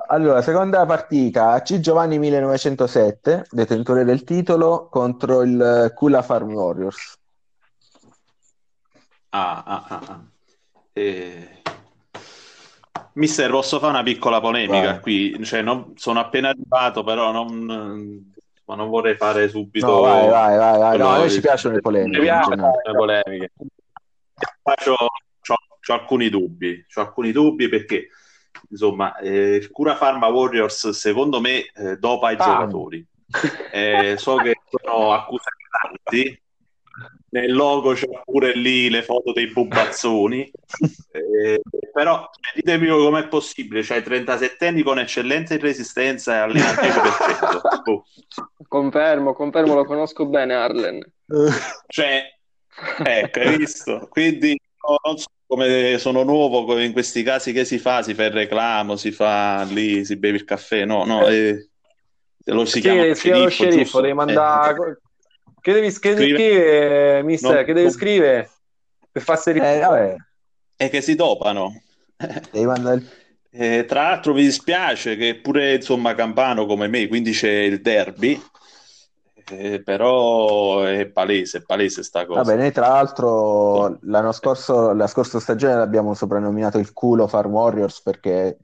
Allora, seconda partita, AC Giovanni 1907, detentore del titolo, contro il Cura Pharma Warriors. Mister, posso fare una piccola polemica qui? Cioè, sono appena arrivato, però non vorrei fare subito... No, vai. No, a noi ci piacciono le polemiche. C'ho alcuni dubbi perché, insomma, Cura Pharma Warriors, secondo me, dopa i giocatori. So che sono accusati. Nel logo c'è pure lì le foto dei bubazzoni. Però ditemi come è possibile, c'hai 37 anni con eccellenza in resistenza e allenante perfetto. Confermo, lo conosco bene Arlen. Cioè, ecco, hai visto? Quindi no, non so come sono nuovo, in questi casi che si fa? Si fa il reclamo, si fa lì, si beve il caffè, no, lo si chiama lo sceriffo, devi mandare... Che devi scrivere, mister? No, che devi scrivere? Per farsi vabbè. E che si dopano. Devi mandare... tra l'altro mi dispiace che pure, insomma, campano come me, quindi c'è il derby, però è palese sta cosa. Vabbè, noi tra l'altro la scorsa stagione l'abbiamo soprannominato il culo Farm Warriors, perché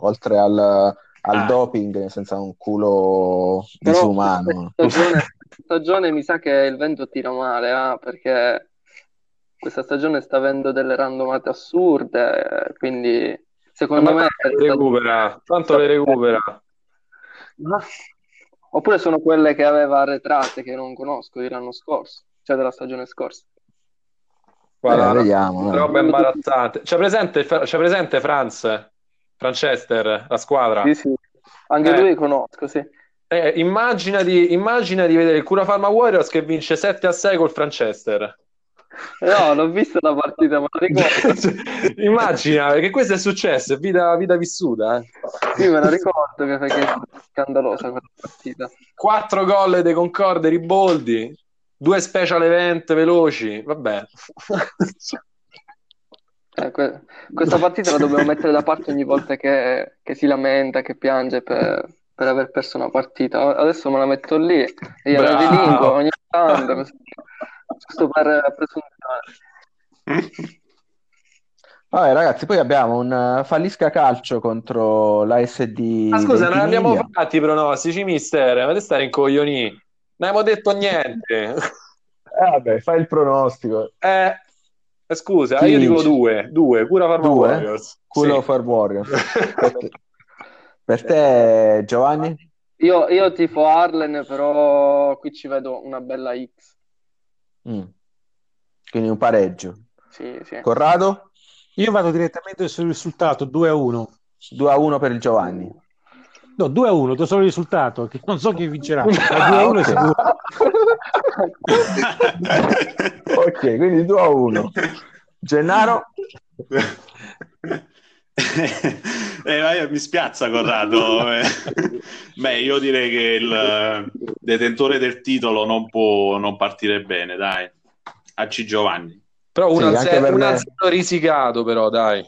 oltre al doping, senza un culo disumano. Stagione mi sa che il vento tira male, perché questa stagione sta avendo delle randomate assurde, quindi secondo me le recupera. Ma... oppure sono quelle che aveva arretrate, che non conosco, di l'anno scorso, cioè della stagione scorsa. Guarda, vediamo, roba imbarazzante. C'è presente Franchester, la squadra? Sì. Anche lui conosco, sì. Immagina di vedere il Cura Pharma Warriors che vince 7-6 col Franchester. No, l'ho vista la partita, ma la ricordo. Immagina, perché questo è successo, è vita vissuta. Sì, me la ricordo, perché è scandalosa quella partita. 4 gol dei Concorde Riboldi, 2 special event veloci, vabbè. Questa partita la dobbiamo mettere da parte ogni volta che si lamenta, che piange per aver perso una partita. Adesso me la metto lì e gliela ridico ogni tanto, giusto per presentare. Vabbè, ragazzi, poi abbiamo un Falisca Calcio contro l'ASD. Ma scusa, non abbiamo fatti i pronostici, mister? Ma te stare in coglioni, non abbiamo detto niente. Vabbè, fai il pronostico. Scusa, io dico 2, Cura Pharma Warriors. Culo Pharma Warriors. Per te, Giovanni? Io tifo Arlen, però qui ci vedo una bella X. Quindi un pareggio. Sì. Corrado? Io vado direttamente sul risultato, 2-1. 2-1 per il Giovanni. No, 2-1, solo il risultato, che non so chi vincerà. 2-1 è sicuro. Ok, quindi 2-1. Gennaro? Mi spiazza Corrado. Beh, io direi che il detentore del titolo non può non partire bene, dai. AC Giovanni. Però un azzurro risicato, però, dai.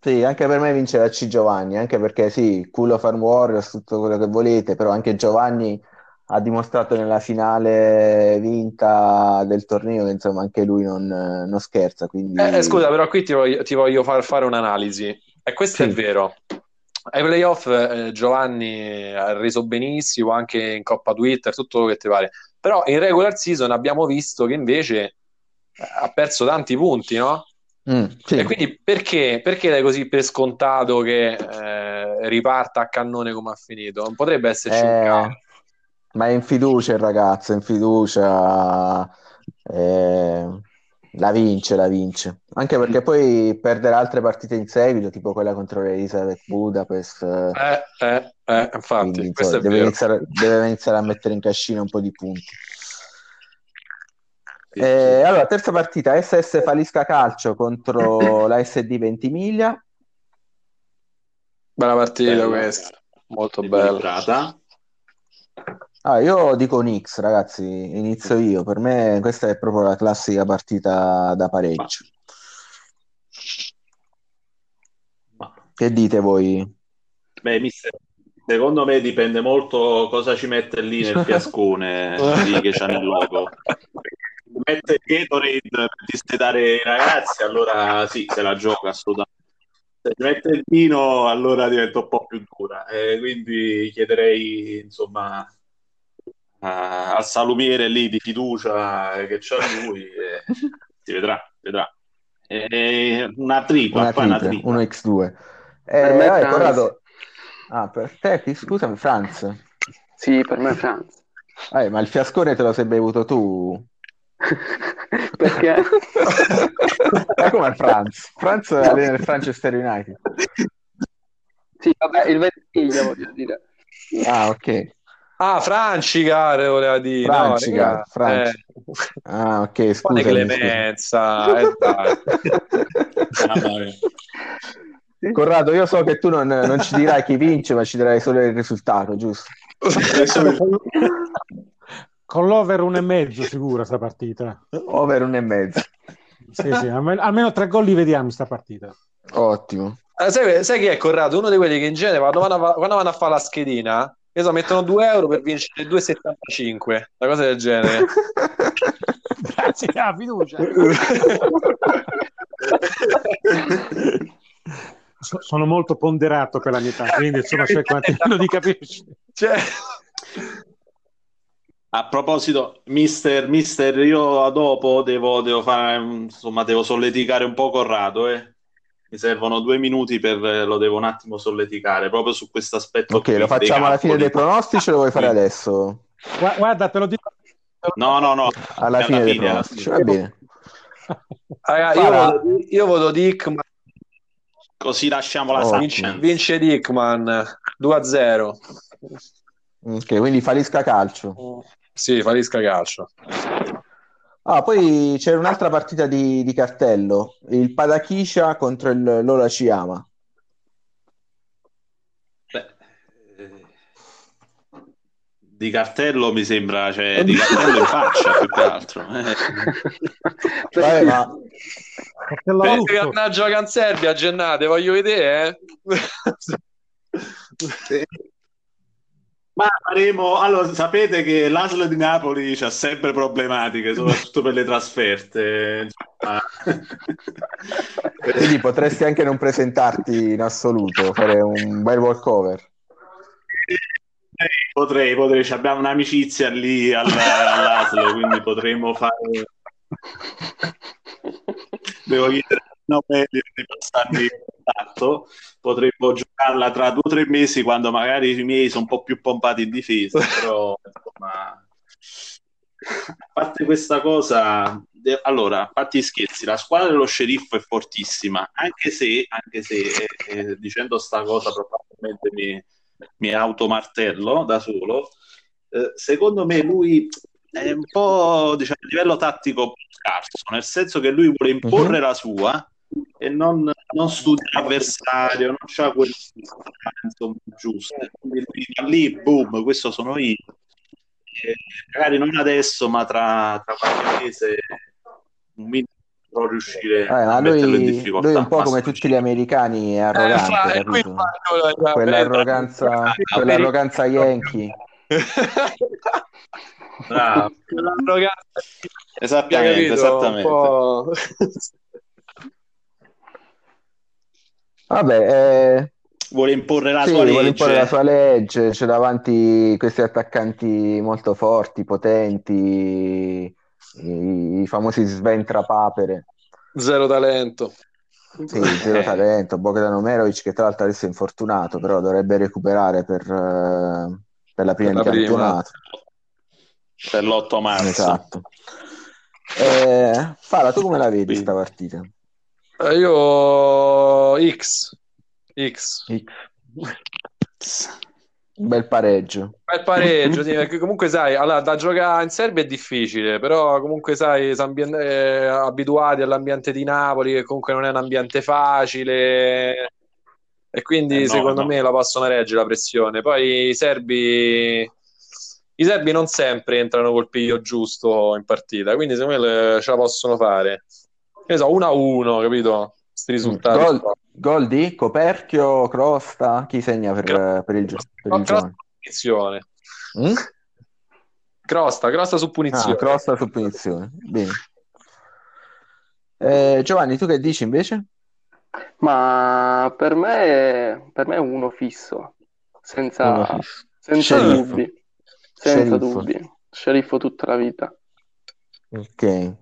Sì, anche per me vince AC Giovanni, anche perché sì, culo Farm Warriors, tutto quello che volete, però anche Giovanni ha dimostrato nella finale vinta del torneo che, insomma, anche lui non scherza, quindi... scusa, però qui ti voglio fare un'analisi, e questo sì. È vero, ai playoff Giovanni ha reso benissimo, anche in Coppa Twitter, tutto quello che ti pare, però in regular season abbiamo visto che invece ha perso tanti punti, no? Sì. E quindi perché dai così per scontato che riparta a cannone come ha finito? Non potrebbe esserci un caso. Ma è in fiducia il ragazzo, è in fiducia, la vince, anche perché poi perderà altre partite in seguito, tipo quella contro l'Elizabeth Budapest, infatti, quindi, questo è vero. Deve iniziare a mettere in cascina un po' di punti. Allora, terza partita, SS Falisca Calcio contro la SD Ventimiglia. Bella partita questa, molto bella. Io dico un X, ragazzi, inizio io. Per me questa è proprio la classica partita da pareggio. Che dite voi? Beh, secondo me dipende molto cosa ci mette lì nel fiascone lì che c'ha nel logo. Mette il Gatorade per distendere i ragazzi, allora sì, se la gioca assolutamente. Se mette il vino, allora diventa un po' più dura, quindi chiederei, insomma, al salumiere lì di fiducia che c'ha lui, si vedrà. Una tripla. 1x2. Per me Corrado. Per te, scusami, Franz. Sì, per me Franz. Ma il fiascone te lo sei bevuto tu? Perché? Come il Franz allena il Manchester United. Sì, vabbè, il Ventimiglia, voglio dire. Ok. Ah, Francica voleva dire. Francica, no, Francica. Ah, ok, scusa. Clemenza. Corrado, io so che tu non ci dirai chi vince, ma ci dirai solo il risultato, giusto? Con l'over 1,5 sicura sta partita. Over 1,5. Sì, sì, almeno 3 gol li vediamo sta partita. Ottimo. Sai chi è Corrado? Uno di quelli che in genere quando vanno a fare la schedina, so, mettono 2 euro per vincere 2,75, una cosa del genere. Grazie alla fiducia. Sono molto ponderato per la mia età, quindi insomma c'è quantità di capirci. Cioè... A proposito, mister, io dopo devo fare, insomma, devo solleticare un po' Corrado, Mi servono 2 minuti lo devo un attimo solleticare, proprio su questo aspetto. Ok, lo facciamo alla fine dei pronostici, lo vuoi fare adesso? Guarda, te lo dico. No. Alla fine dei pronostici, va bene. Raga, io voto Dickman. Così lasciamo la Sanchez. Vince Dickman, 2-0. Ok, quindi Falisca Calcio. Sì, Falisca Calcio. Ah, poi c'è un'altra partita di cartello, il Padakiša contro il Lola Ciama. Di cartello mi sembra, cioè, di cartello in faccia più che altro. Vabbè, ma... Perché gioca in Serbia a Gennate, voglio vedere, Ma faremo, allora sapete che l'Asl di Napoli c'ha sempre problematiche, soprattutto per le trasferte. Quindi potresti anche non presentarti in assoluto, fare un bel walkover. Potrei, abbiamo un'amicizia lì all'Asl, quindi potremmo fare. Devo chiedere di passarmi in contatto. Potremmo giocarla tra 2 o 3 mesi quando magari i miei sono un po' più pompati in difesa, però insomma, a parte questa cosa, allora, a parte gli scherzi, la squadra dello Sceriffo è fortissima, anche se dicendo sta cosa probabilmente mi automartello da solo, secondo me lui è un po', diciamo, a livello tattico scarso, nel senso che lui vuole imporre la sua e non studia l'avversario, non c'ha quel senso giusto, quindi lì boom, questo sono io, e magari non adesso ma tra qualche mese un minuto non riuscire a metterlo in difficoltà. Lui è un po' come tutti gli americani, è arrogante, quell'arroganza yankee. Bravo. Esattamente. Vabbè, vuole imporre la sua legge, c'è davanti questi attaccanti molto forti, potenti, i famosi sventrapapere. Zero talento. Sì, zero talento. Bogdan Omerovic, che tra l'altro adesso è infortunato, però dovrebbe recuperare per la prima di campionato. Per l'8 marzo. Esatto. Fara, tu come la vedi questa partita? Io X. Bel pareggio, sì, perché comunque sai, allora, da giocare in Serbia è difficile, però comunque sai, abituati all'ambiente di Napoli, che comunque non è un ambiente facile, e quindi secondo me la possono reggere la pressione. Poi i serbi non sempre entrano col piglio giusto in partita, quindi secondo me ce la possono fare. Che so, 1-1, capito? Questi risultati. Gol di Coperchio, Crosta, chi segna per il giocatore? Punizione. Crosta su punizione. Ah, Crosta su punizione. Bene. Giovanni, tu che dici invece? Ma per me è uno fisso, senza dubbi. Senza dubbi. Sceriffo tutta la vita. Ok.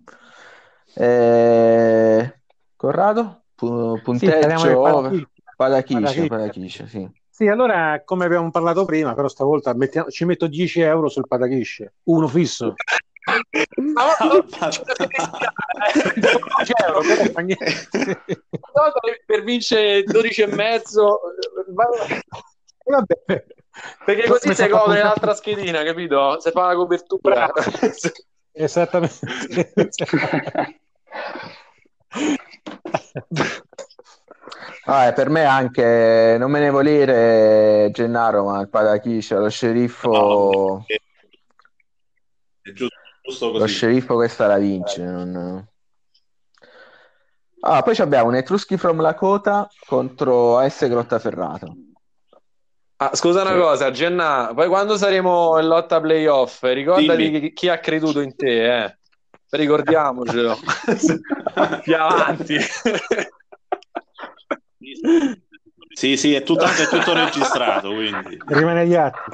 Corrado, punteggio Padakiša, sì. Sì, allora, come abbiamo parlato prima, però stavolta ci metto 10 euro sul Padakiša, uno fisso. Per vincere 12 e mezzo. Vabbè, Perché così si copre l'altra schedina, capito? Se fa la copertura. Esattamente. Ah, per me anche, non me ne volere Gennaro, ma il Padakiša, lo sceriffo, no, è giusto così. Lo sceriffo questa la vince, non... Ah, poi abbiamo un Etruschi from Lakota contro AS Grottaferrata. Ah, scusa una cosa, Gennaro, poi quando saremo in lotta playoff, ricordati chi ha creduto in te, ricordiamocelo. Più avanti. Sì, è tutto registrato, quindi rimane agli atti.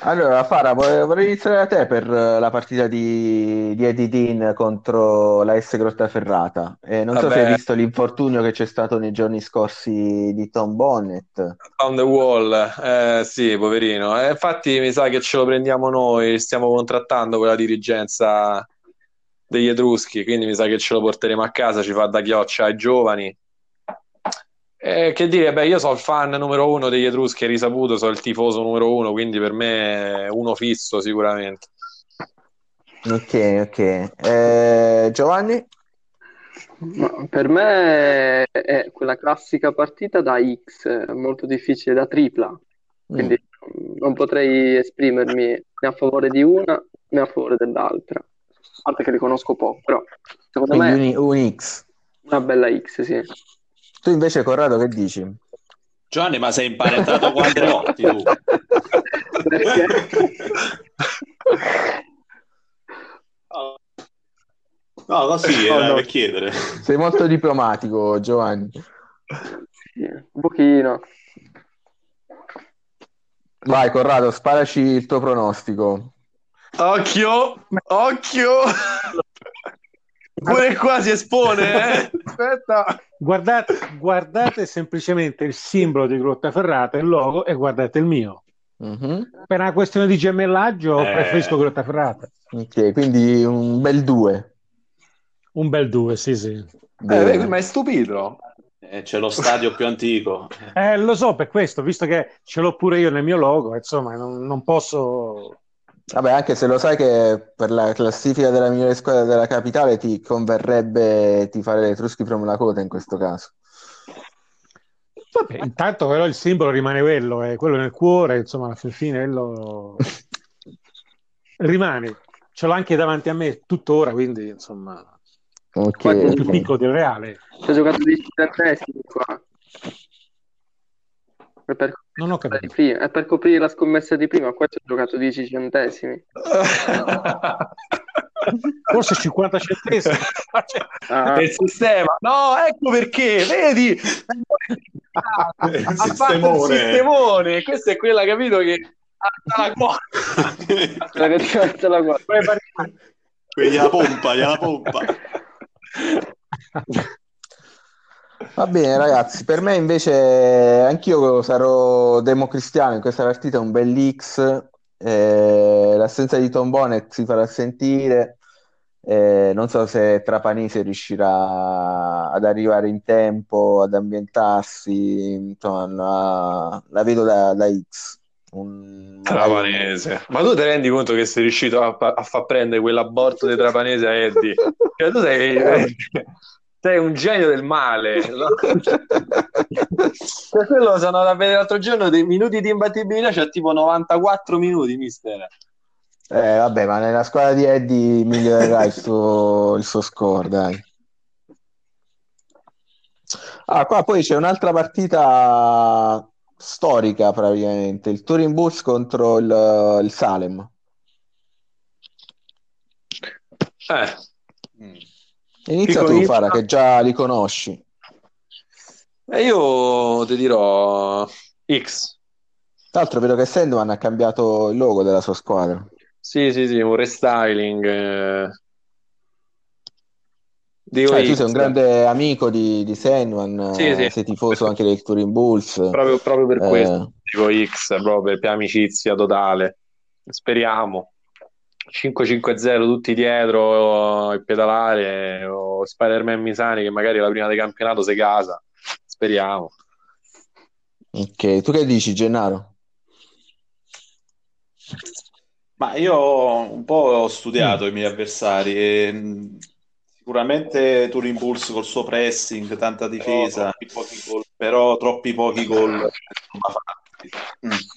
Allora, Fara, vorrei iniziare da te per la partita di Eddie Dean contro la S Grottaferrata. Non so se hai visto l'infortunio che c'è stato nei giorni scorsi di Tom Bonnet. On the wall, sì, poverino. Infatti mi sa che ce lo prendiamo noi, stiamo contrattando con la dirigenza degli Etruschi, quindi mi sa che ce lo porteremo a casa, ci fa da chioccia ai giovani. Che dire, io sono il fan numero uno degli Etruschi, è risaputo, sono il tifoso numero uno, quindi per me uno fisso sicuramente. Ok. Giovanni? No, per me è quella classica partita da X, molto difficile, da tripla, quindi non potrei esprimermi né a favore di una né a favore dell'altra, a parte che li conosco poco, però secondo me un X. Una bella X, sì. Tu invece, Corrado, che dici? Giovanni, ma sei imparentato con Andreotti, tu? No, così, era per chiedere. Sei molto diplomatico, Giovanni. Sì, un pochino. Vai, Corrado, sparaci il tuo pronostico. Occhio! Pure qua si espone, Aspetta. Guardate semplicemente il simbolo di Grottaferrata, il logo, e guardate il mio. Mm-hmm. Per una questione di gemellaggio preferisco Grottaferrata. Ok, quindi un bel 2. Un bel 2, sì. Ma è stupido. C'è lo stadio più antico. Lo so, per questo, visto che ce l'ho pure io nel mio logo, insomma, non posso... Vabbè, anche se lo sai che per la classifica della migliore squadra della capitale ti converrebbe di fare l'Etruschi from Lakota in questo caso. Vabbè, intanto però il simbolo rimane quello, è quello nel cuore, insomma, alla fine quello rimane. Ce l'ho anche davanti a me tuttora, quindi insomma, okay. È più piccolo del reale. C'è giocato di Superfestival qua. Non ho capito. È per coprire la scommessa di prima, qua ci ho giocato 10 centesimi. Forse 50 centesimi. Il sistema. No, ecco perché, vedi? Ha fatto un sistemone. Questa è quella, capito, che alza la quota. Quindi la pompa. Va bene ragazzi, per me invece anch'io sarò democristiano in questa partita, un bel X, l'assenza di Tom Bonnet si farà sentire, non so se Trapanese riuscirà ad arrivare in tempo, ad ambientarsi, insomma, la vedo da X. Trapanese, ma tu ti rendi conto che sei riuscito a far prendere quell'aborto di Trapanese a Eddie? Cioè, tu sei... Sei un genio del male. Per quello sono andato a vedere l'altro giorno dei minuti di imbattibilità, c'è tipo 94 minuti, mister. Vabbè, ma nella squadra di Eddie migliorerà il suo score, dai. Ah, qua poi c'è un'altra partita storica praticamente, il Turin Bulls contro il Salem. Inizia tu, Fara, che già li conosci. Io ti dirò X. Tra l'altro vedo che Sandman ha cambiato il logo della sua squadra. Sì, un restyling. Tu sei un grande amico di Sandman, sì. Sei tifoso anche del Turin Bulls. Proprio per questo dico X, proprio per amicizia totale. Speriamo. 5-5-0 tutti dietro il pedalare o Spider-Man Misani che magari la prima del campionato se casa, speriamo. Ok, tu che dici, Gennaro? Ma io un po' ho studiato i miei avversari e sicuramente Turin Bulls col suo pressing, tanta difesa, però troppi pochi gol fatti.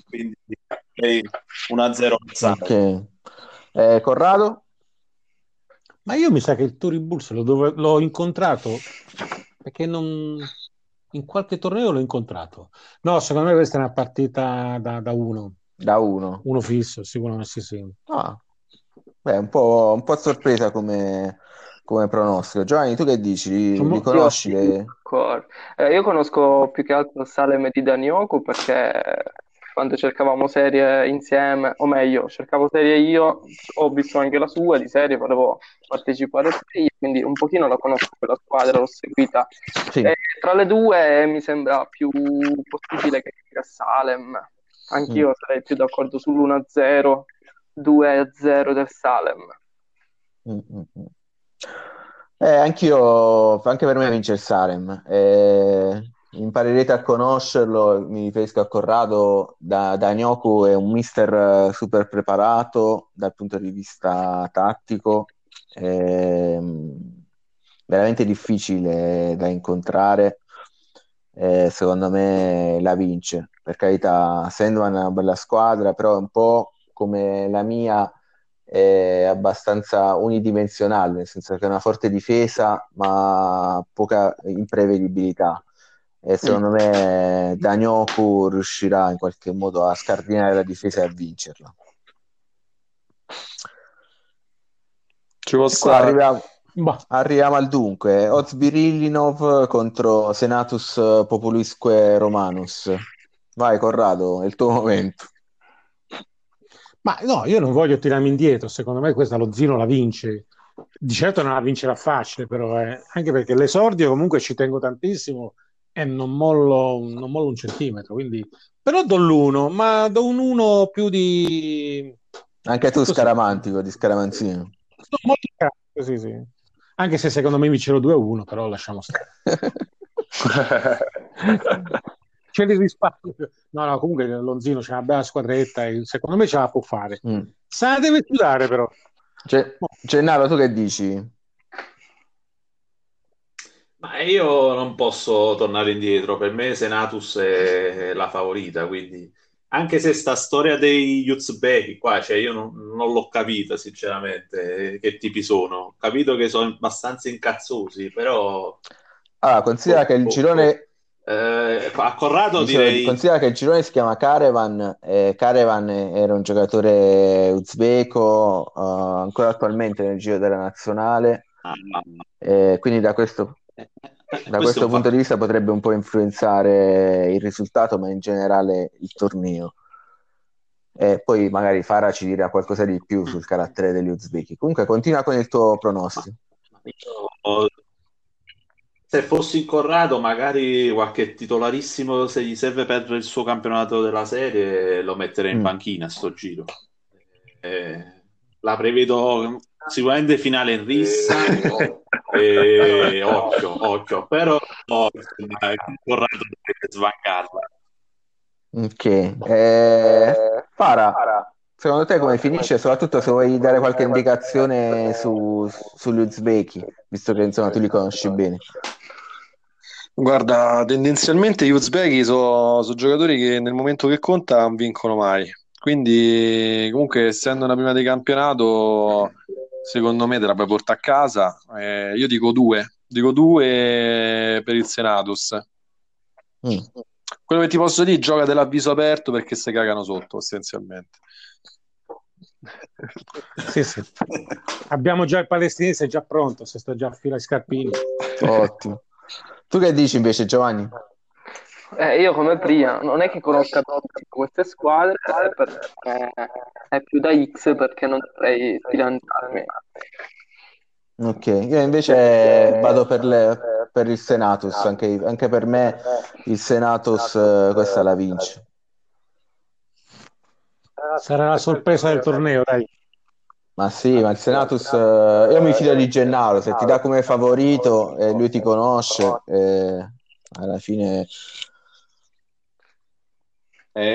Quindi 1-0 alzato. Okay. Corrado? Ma io mi sa che il Turin Bulls l'ho incontrato perché non... in qualche torneo l'ho incontrato. No, secondo me questa è una partita da uno. Da uno? Uno fisso, sicuramente sì. Ah, beh, un po' sorpresa come pronostico. Giovanni, tu che dici? Li conosci? Io conosco più che altro Salem di Danioco perché quando cercavamo serie insieme, o meglio, cercavo serie io, ho visto anche la sua di serie, volevo partecipare io, quindi un pochino la conosco quella squadra, l'ho seguita. Sì. E tra le due mi sembra più possibile che sia Salem. Anch'io sarei più d'accordo sull'1-0, 2-0 del Salem. Anche per me vince il Salem. Imparerete a conoscerlo, mi riferisco a Corrado, da Nyoku è un mister super preparato dal punto di vista tattico, veramente difficile da incontrare. Secondo me la vince, per carità. Sandman è una bella squadra, però è un po' come la mia, è abbastanza unidimensionale, nel senso che è una forte difesa ma poca imprevedibilità, e secondo me Danyoku riuscirà in qualche modo a scardinare la difesa e a vincerla. Ci può stare. Arriviamo al dunque. Ozbirilinov contro Senatus Populisque Romanus. Vai Corrado, è il tuo momento. Ma no, io non voglio tirarmi indietro, secondo me questa Lonzino la vince. Di certo non la vincerà facile, però anche perché l'esordio comunque ci tengo tantissimo e non mollo un centimetro, quindi però do l'1, ma do un 1 più di... Anche tu scaramantico, di scaramanzino. Sto molto cazzo, sì. Anche se secondo me vincero 2-1, però lasciamo stare. C'è il risparmio. No, comunque Lonzino c'è una bella squadretta e secondo me ce la può fare. Se la deve chiudere, però. Gennaro, tu che dici? Ma io non posso tornare indietro. Per me Senatus è la favorita, quindi... Anche se sta storia degli Uzbeki qua, cioè io non l'ho capita sinceramente, che tipi sono. Ho capito che sono abbastanza incazzosi, però... Allora, considera che il girone... a Corrado direi... Considera che il girone si chiama Kärwän, Kärwän era un giocatore uzbeko, ancora attualmente nel giro della nazionale, quindi da questo punto di vista potrebbe un po' influenzare il risultato, ma in generale il torneo. E poi magari Fara ci dirà qualcosa di più sul carattere degli uzbeki. Comunque continua con il tuo pronostico. Se fossi in Corrado, magari qualche titolarissimo, se gli serve per il suo campionato della serie, lo metterei in panchina sto giro. La prevedo sicuramente finale in rissa. Occhio, però Corrado deve svancarla. Ok, Fara, secondo te come finisce? Soprattutto se vuoi dare qualche indicazione sugli uzbeki, visto che insomma tu li conosci bene. Guarda, tendenzialmente gli uzbeki sono giocatori che nel momento che conta non vincono mai, quindi comunque essendo una prima di campionato secondo me te la puoi portare a casa. Io dico due per il Senatus. Quello che ti posso dire, gioca dell'avviso aperto perché se cagano sotto essenzialmente. Sì. Abbiamo già il palestinese già pronto, se sta già a fila ai scarpini. Ottimo. Tu che dici invece Giovanni? Io come prima non è che conosca queste squadre, perché è più da X, perché non dovrei fidanzarmi. Ok, io invece vado per il Senatus, anche per me il Senatus questa la vince. Sarà la sorpresa del torneo, dai. Ma sì, ma il Senatus, io mi fido di Gennaro, se ti dà come favorito e lui ti conosce, alla fine...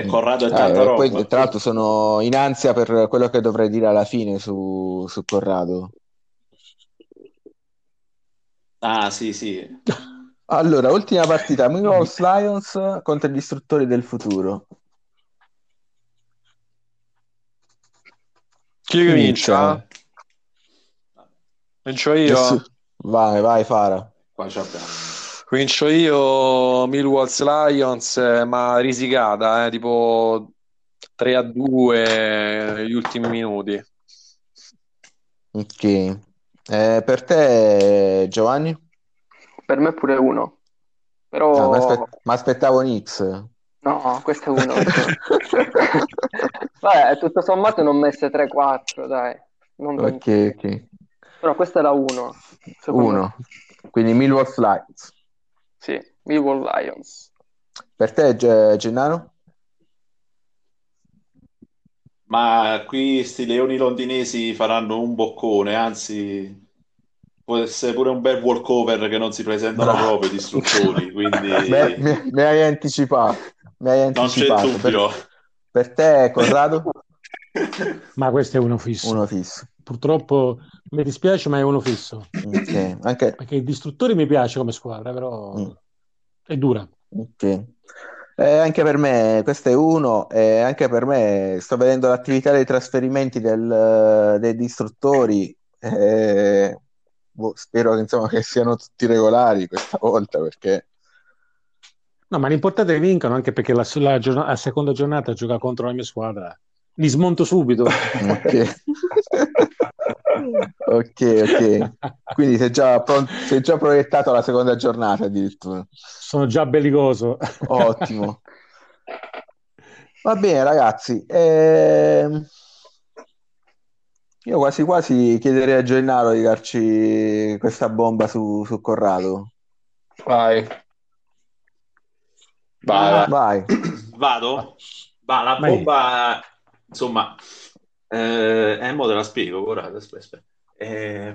Corrado è tanta roba. Poi, tra l'altro, sono in ansia per quello che dovrei dire alla fine su Corrado. Ah, sì, sì. Allora, ultima partita, Migros Lions contro gli Istruttori del Futuro. Chi comincia? Comincio io? Vai, Fara. Qua ci abbiamo. Comincio io, Millwall's Lions, ma risicata, tipo 3-2 gli ultimi minuti. Ok. Per te, Giovanni? Per me pure 1. Però... No, ma aspettavo Nix. No, questo è 1. Vabbè, tutto sommato non messe 3-4, dai. Ok. Però questa era 1. 1. Quindi Millwall's Lions. Sì, Millwall Lions. Per te, Gennaro? Ma qui sti leoni londinesi faranno un boccone, anzi può essere pure un bel walkover che non si presentano proprio gli istruttori, quindi... Beh, mi hai anticipato. Non c'è dubbio. Per te, Corrado? Ma questo è uno fisso. Purtroppo mi dispiace, ma è uno fisso. Okay. Perché i distruttori mi piace come squadra, però è dura. Okay. Anche per me questo è uno. Anche per me sto vedendo l'attività dei trasferimenti dei distruttori. Spero che siano tutti regolari questa volta, perché... No, ma l'importante è che vincano, anche perché la seconda giornata gioca contro la mia squadra. Li smonto subito. Ok. Quindi sei già proiettato alla seconda giornata addirittura. Sono già bellicoso. Ottimo. Va bene, ragazzi. Io quasi quasi chiederei a Gennaro di darci questa bomba su Corrado. Vai. Vado? Va, la bomba... Insomma, mo te la spiego, guarda, aspetta.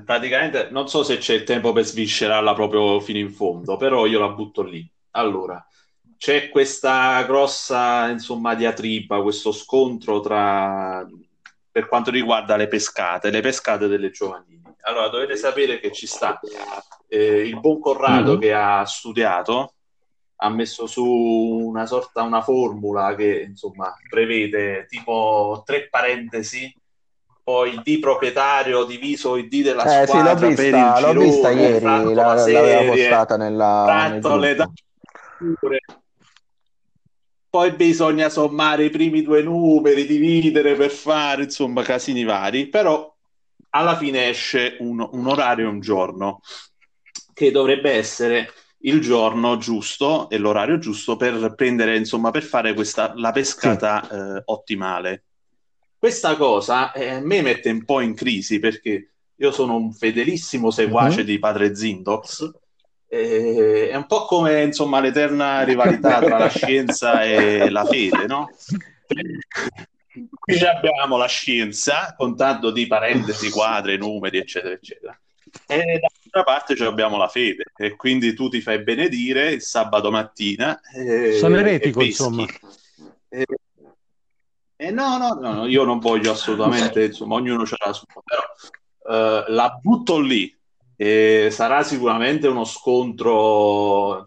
Praticamente non so se c'è il tempo per sviscerarla proprio fino in fondo, però io la butto lì. Allora, c'è questa grossa, diatriba, questo scontro per quanto riguarda le pescate delle giovanili. Allora, dovete sapere che ci sta il buon Corrado che ha studiato, ha messo su una formula che prevede tipo 3 parentesi, poi il D proprietario diviso il D della squadra. Sì, l'ho vista ieri, l'aveva postata nel gruppo. Poi bisogna sommare i primi 2 numeri, dividere per fare casini vari, però alla fine esce un orario e un giorno che dovrebbe essere il giorno giusto e l'orario giusto per prendere, per fare la pescata ottimale. Questa cosa a me mette un po' in crisi, perché io sono un fedelissimo seguace di padre Zindox. È un po' come l'eterna rivalità tra la scienza e la fede, no? Qui abbiamo la scienza con tanto di parentesi, quadri, numeri, eccetera, eccetera. E dall'altra parte abbiamo la fede, e quindi tu ti fai benedire il sabato mattina. Sono eretico, No, io non voglio assolutamente, ognuno ce l'ha sua, però la butto lì. Sarà sicuramente uno scontro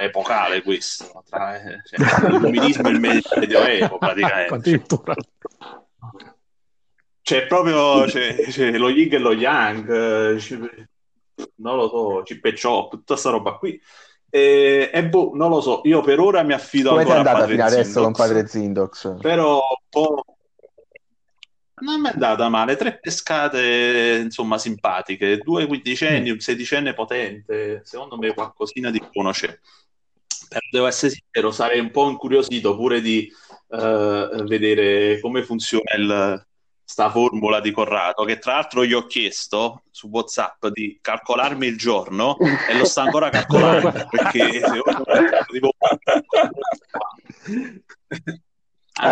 epocale questo, tra l'illuminismo e il medioevo praticamente. C'è proprio lo yin e lo yang, non lo so, chip e chop, tutta sta roba qui. Non lo so, io per ora mi affido ancora a padre Zindox. Adesso con padre Zindox. Però non mi è andata male, 3 pescate simpatiche, 2 quindicenni, un sedicenne potente, secondo me qualcosina di buono c'è. Però devo essere sincero, sarei un po' incuriosito pure di vedere come funziona sta formula di Corrado, che tra l'altro gli ho chiesto su WhatsApp di calcolarmi il giorno e lo sta ancora calcolando, perché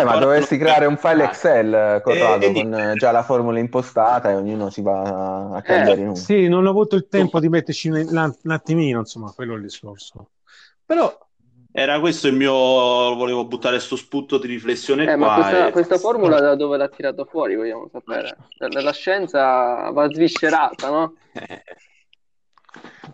ma dovresti creare un file Excel Corrado con già la formula impostata e ognuno si va a cambiare numeri. Sì, non ho avuto il tempo di metterci un attimino, quello è il discorso. Però Era questo il mio, volevo buttare sto spunto di riflessione qua. Ma questa formula da dove l'ha tirato fuori, vogliamo sapere? La scienza va sviscerata, no?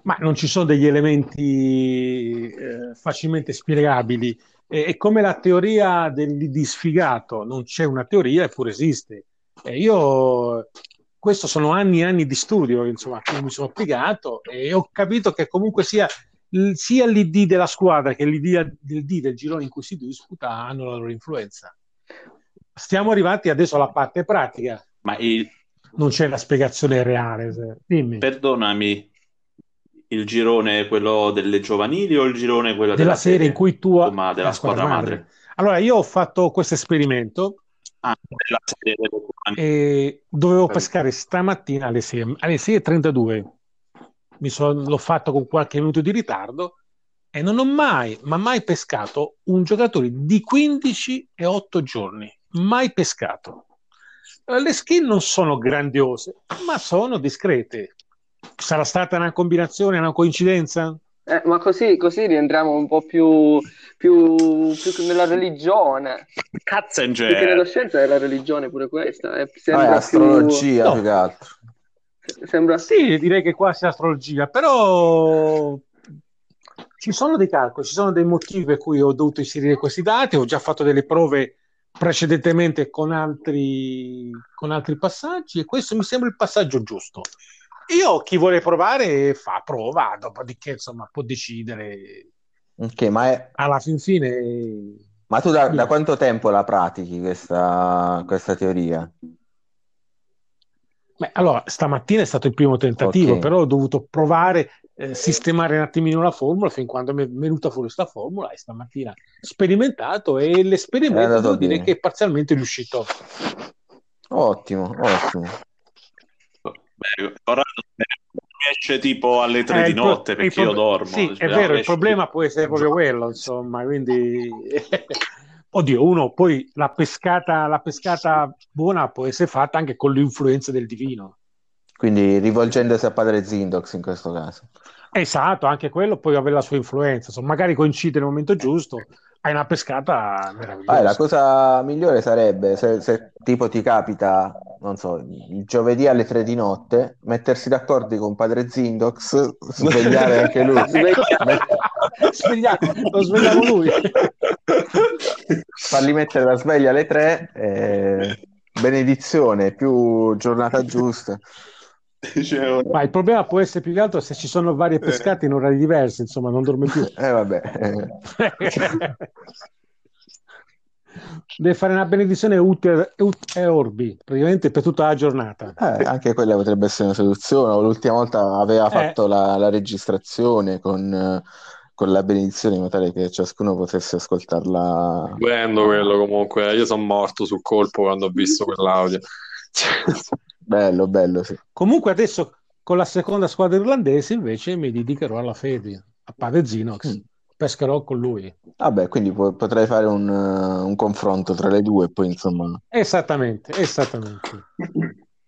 Ma non ci sono degli elementi facilmente spiegabili. È come la teoria del disfigato, non c'è una teoria eppure esiste. Questo sono anni e anni di studio, insomma, che mi sono applicato e ho capito che comunque sia l'ID della squadra che l'ID del girone in cui si disputa hanno la loro influenza. Stiamo arrivati adesso alla parte pratica, ma non c'è la spiegazione reale. Dimmi. Perdonami, il girone è quello delle giovanili o il girone è quello della serie in cui tu della squadra madre? Allora, io ho fatto questo esperimento e dovevo pescare stamattina alle 6:32. L'ho fatto con qualche minuto di ritardo e non ho mai pescato un giocatore di 15 e 8 giorni, mai pescato. Le skill non sono grandiose, ma sono discrete. Sarà stata una combinazione, una coincidenza? Ma così rientriamo un po' più nella religione. Cazzo, in genere. Perché la scienza è la religione pure questa. Sembra astrologia, più che altro. Sembra... Sì, direi che qua sia astrologia, però ci sono dei calcoli, ci sono dei motivi per cui ho dovuto inserire questi dati. Ho già fatto delle prove precedentemente con altri passaggi e questo mi sembra il passaggio giusto. Io, chi vuole provare, prova, dopodiché, insomma, può decidere. Ok, ma alla fin fine... Ma tu da quanto tempo la pratichi questa teoria? Beh, allora, stamattina è stato il primo tentativo, okay. Però ho dovuto provare, sistemare un attimino la formula, fin quando mi è venuta fuori questa formula, e stamattina sperimentato, e l'esperimento devo dire che è parzialmente riuscito. Ottimo. Beh, Corrado esce tipo alle 3 di notte perché io dormo. Sì, è vero, il problema può essere proprio quello, insomma, quindi oddio, uno poi la pescata buona può essere fatta anche con l'influenza del divino, quindi rivolgendosi a padre Zindox in questo caso. Esatto, anche quello può avere la sua influenza, insomma, magari coincide nel momento giusto, hai una pescata meravigliosa. La cosa migliore sarebbe se tipo ti capita, non so, il giovedì alle 3 di notte, mettersi d'accordo con padre Zindox, svegliare anche lui. Lo svegliamo lui. Fargli mettere la sveglia alle 3, benedizione, più giornata giusta. Ma il problema può essere più che altro se ci sono varie pescate in orari diversi, insomma, non dorme più. Vabbè. Deve fare una benedizione e orbi praticamente per tutta la giornata. Anche quella potrebbe essere una soluzione. L'ultima volta aveva fatto la registrazione con la benedizione, in modo tale che ciascuno potesse ascoltarla. Seguendo quello, comunque, io sono morto sul colpo quando ho visto quell'audio. Bello, sì. Comunque adesso con la seconda squadra irlandese invece mi dedicherò alla fede, a padre Zinox, pescherò con lui. Vabbè, quindi potrei fare un confronto tra le due, poi insomma... Esattamente.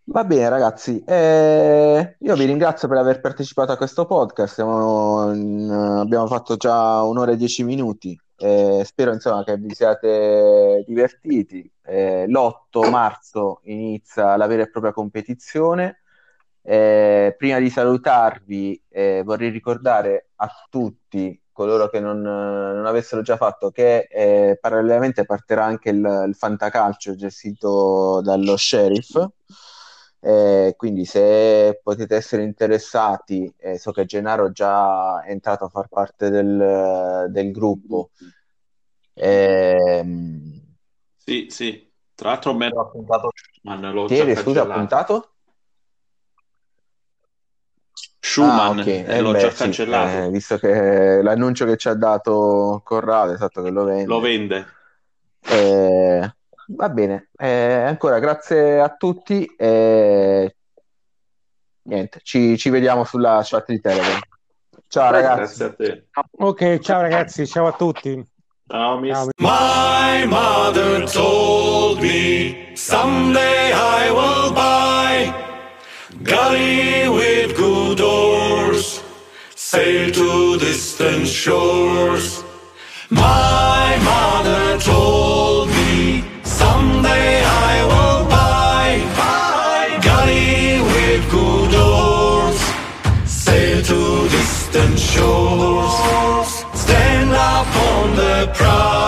Va bene ragazzi, io vi ringrazio per aver partecipato a questo podcast, abbiamo fatto già 1 ora e 10 minuti. Spero insomma che vi siate divertiti. L'8 marzo inizia la vera e propria competizione. Prima di salutarvi vorrei ricordare a tutti coloro che non avessero già fatto che parallelamente partirà anche il Fantacalcio gestito dallo Sceriff. Quindi se potete essere interessati, so che Gennaro è già entrato a far parte del gruppo. Sì, tra l'altro me l'ho appuntato Schumann, l'ho già cancellato. Schumann, okay. L'ho già cancellato, visto che l'annuncio che ci ha dato Corrado, esatto, che lo vende. Va bene, ancora grazie a tutti e niente, ci vediamo sulla chat di Telegram. Ciao ragazzi. Grazie a te. Ok, ciao ragazzi, ciao a tutti. Ciao mister. My mother told me someday I will buy galley with good oars, sail to distant shores. distant shores, stand up on the proud.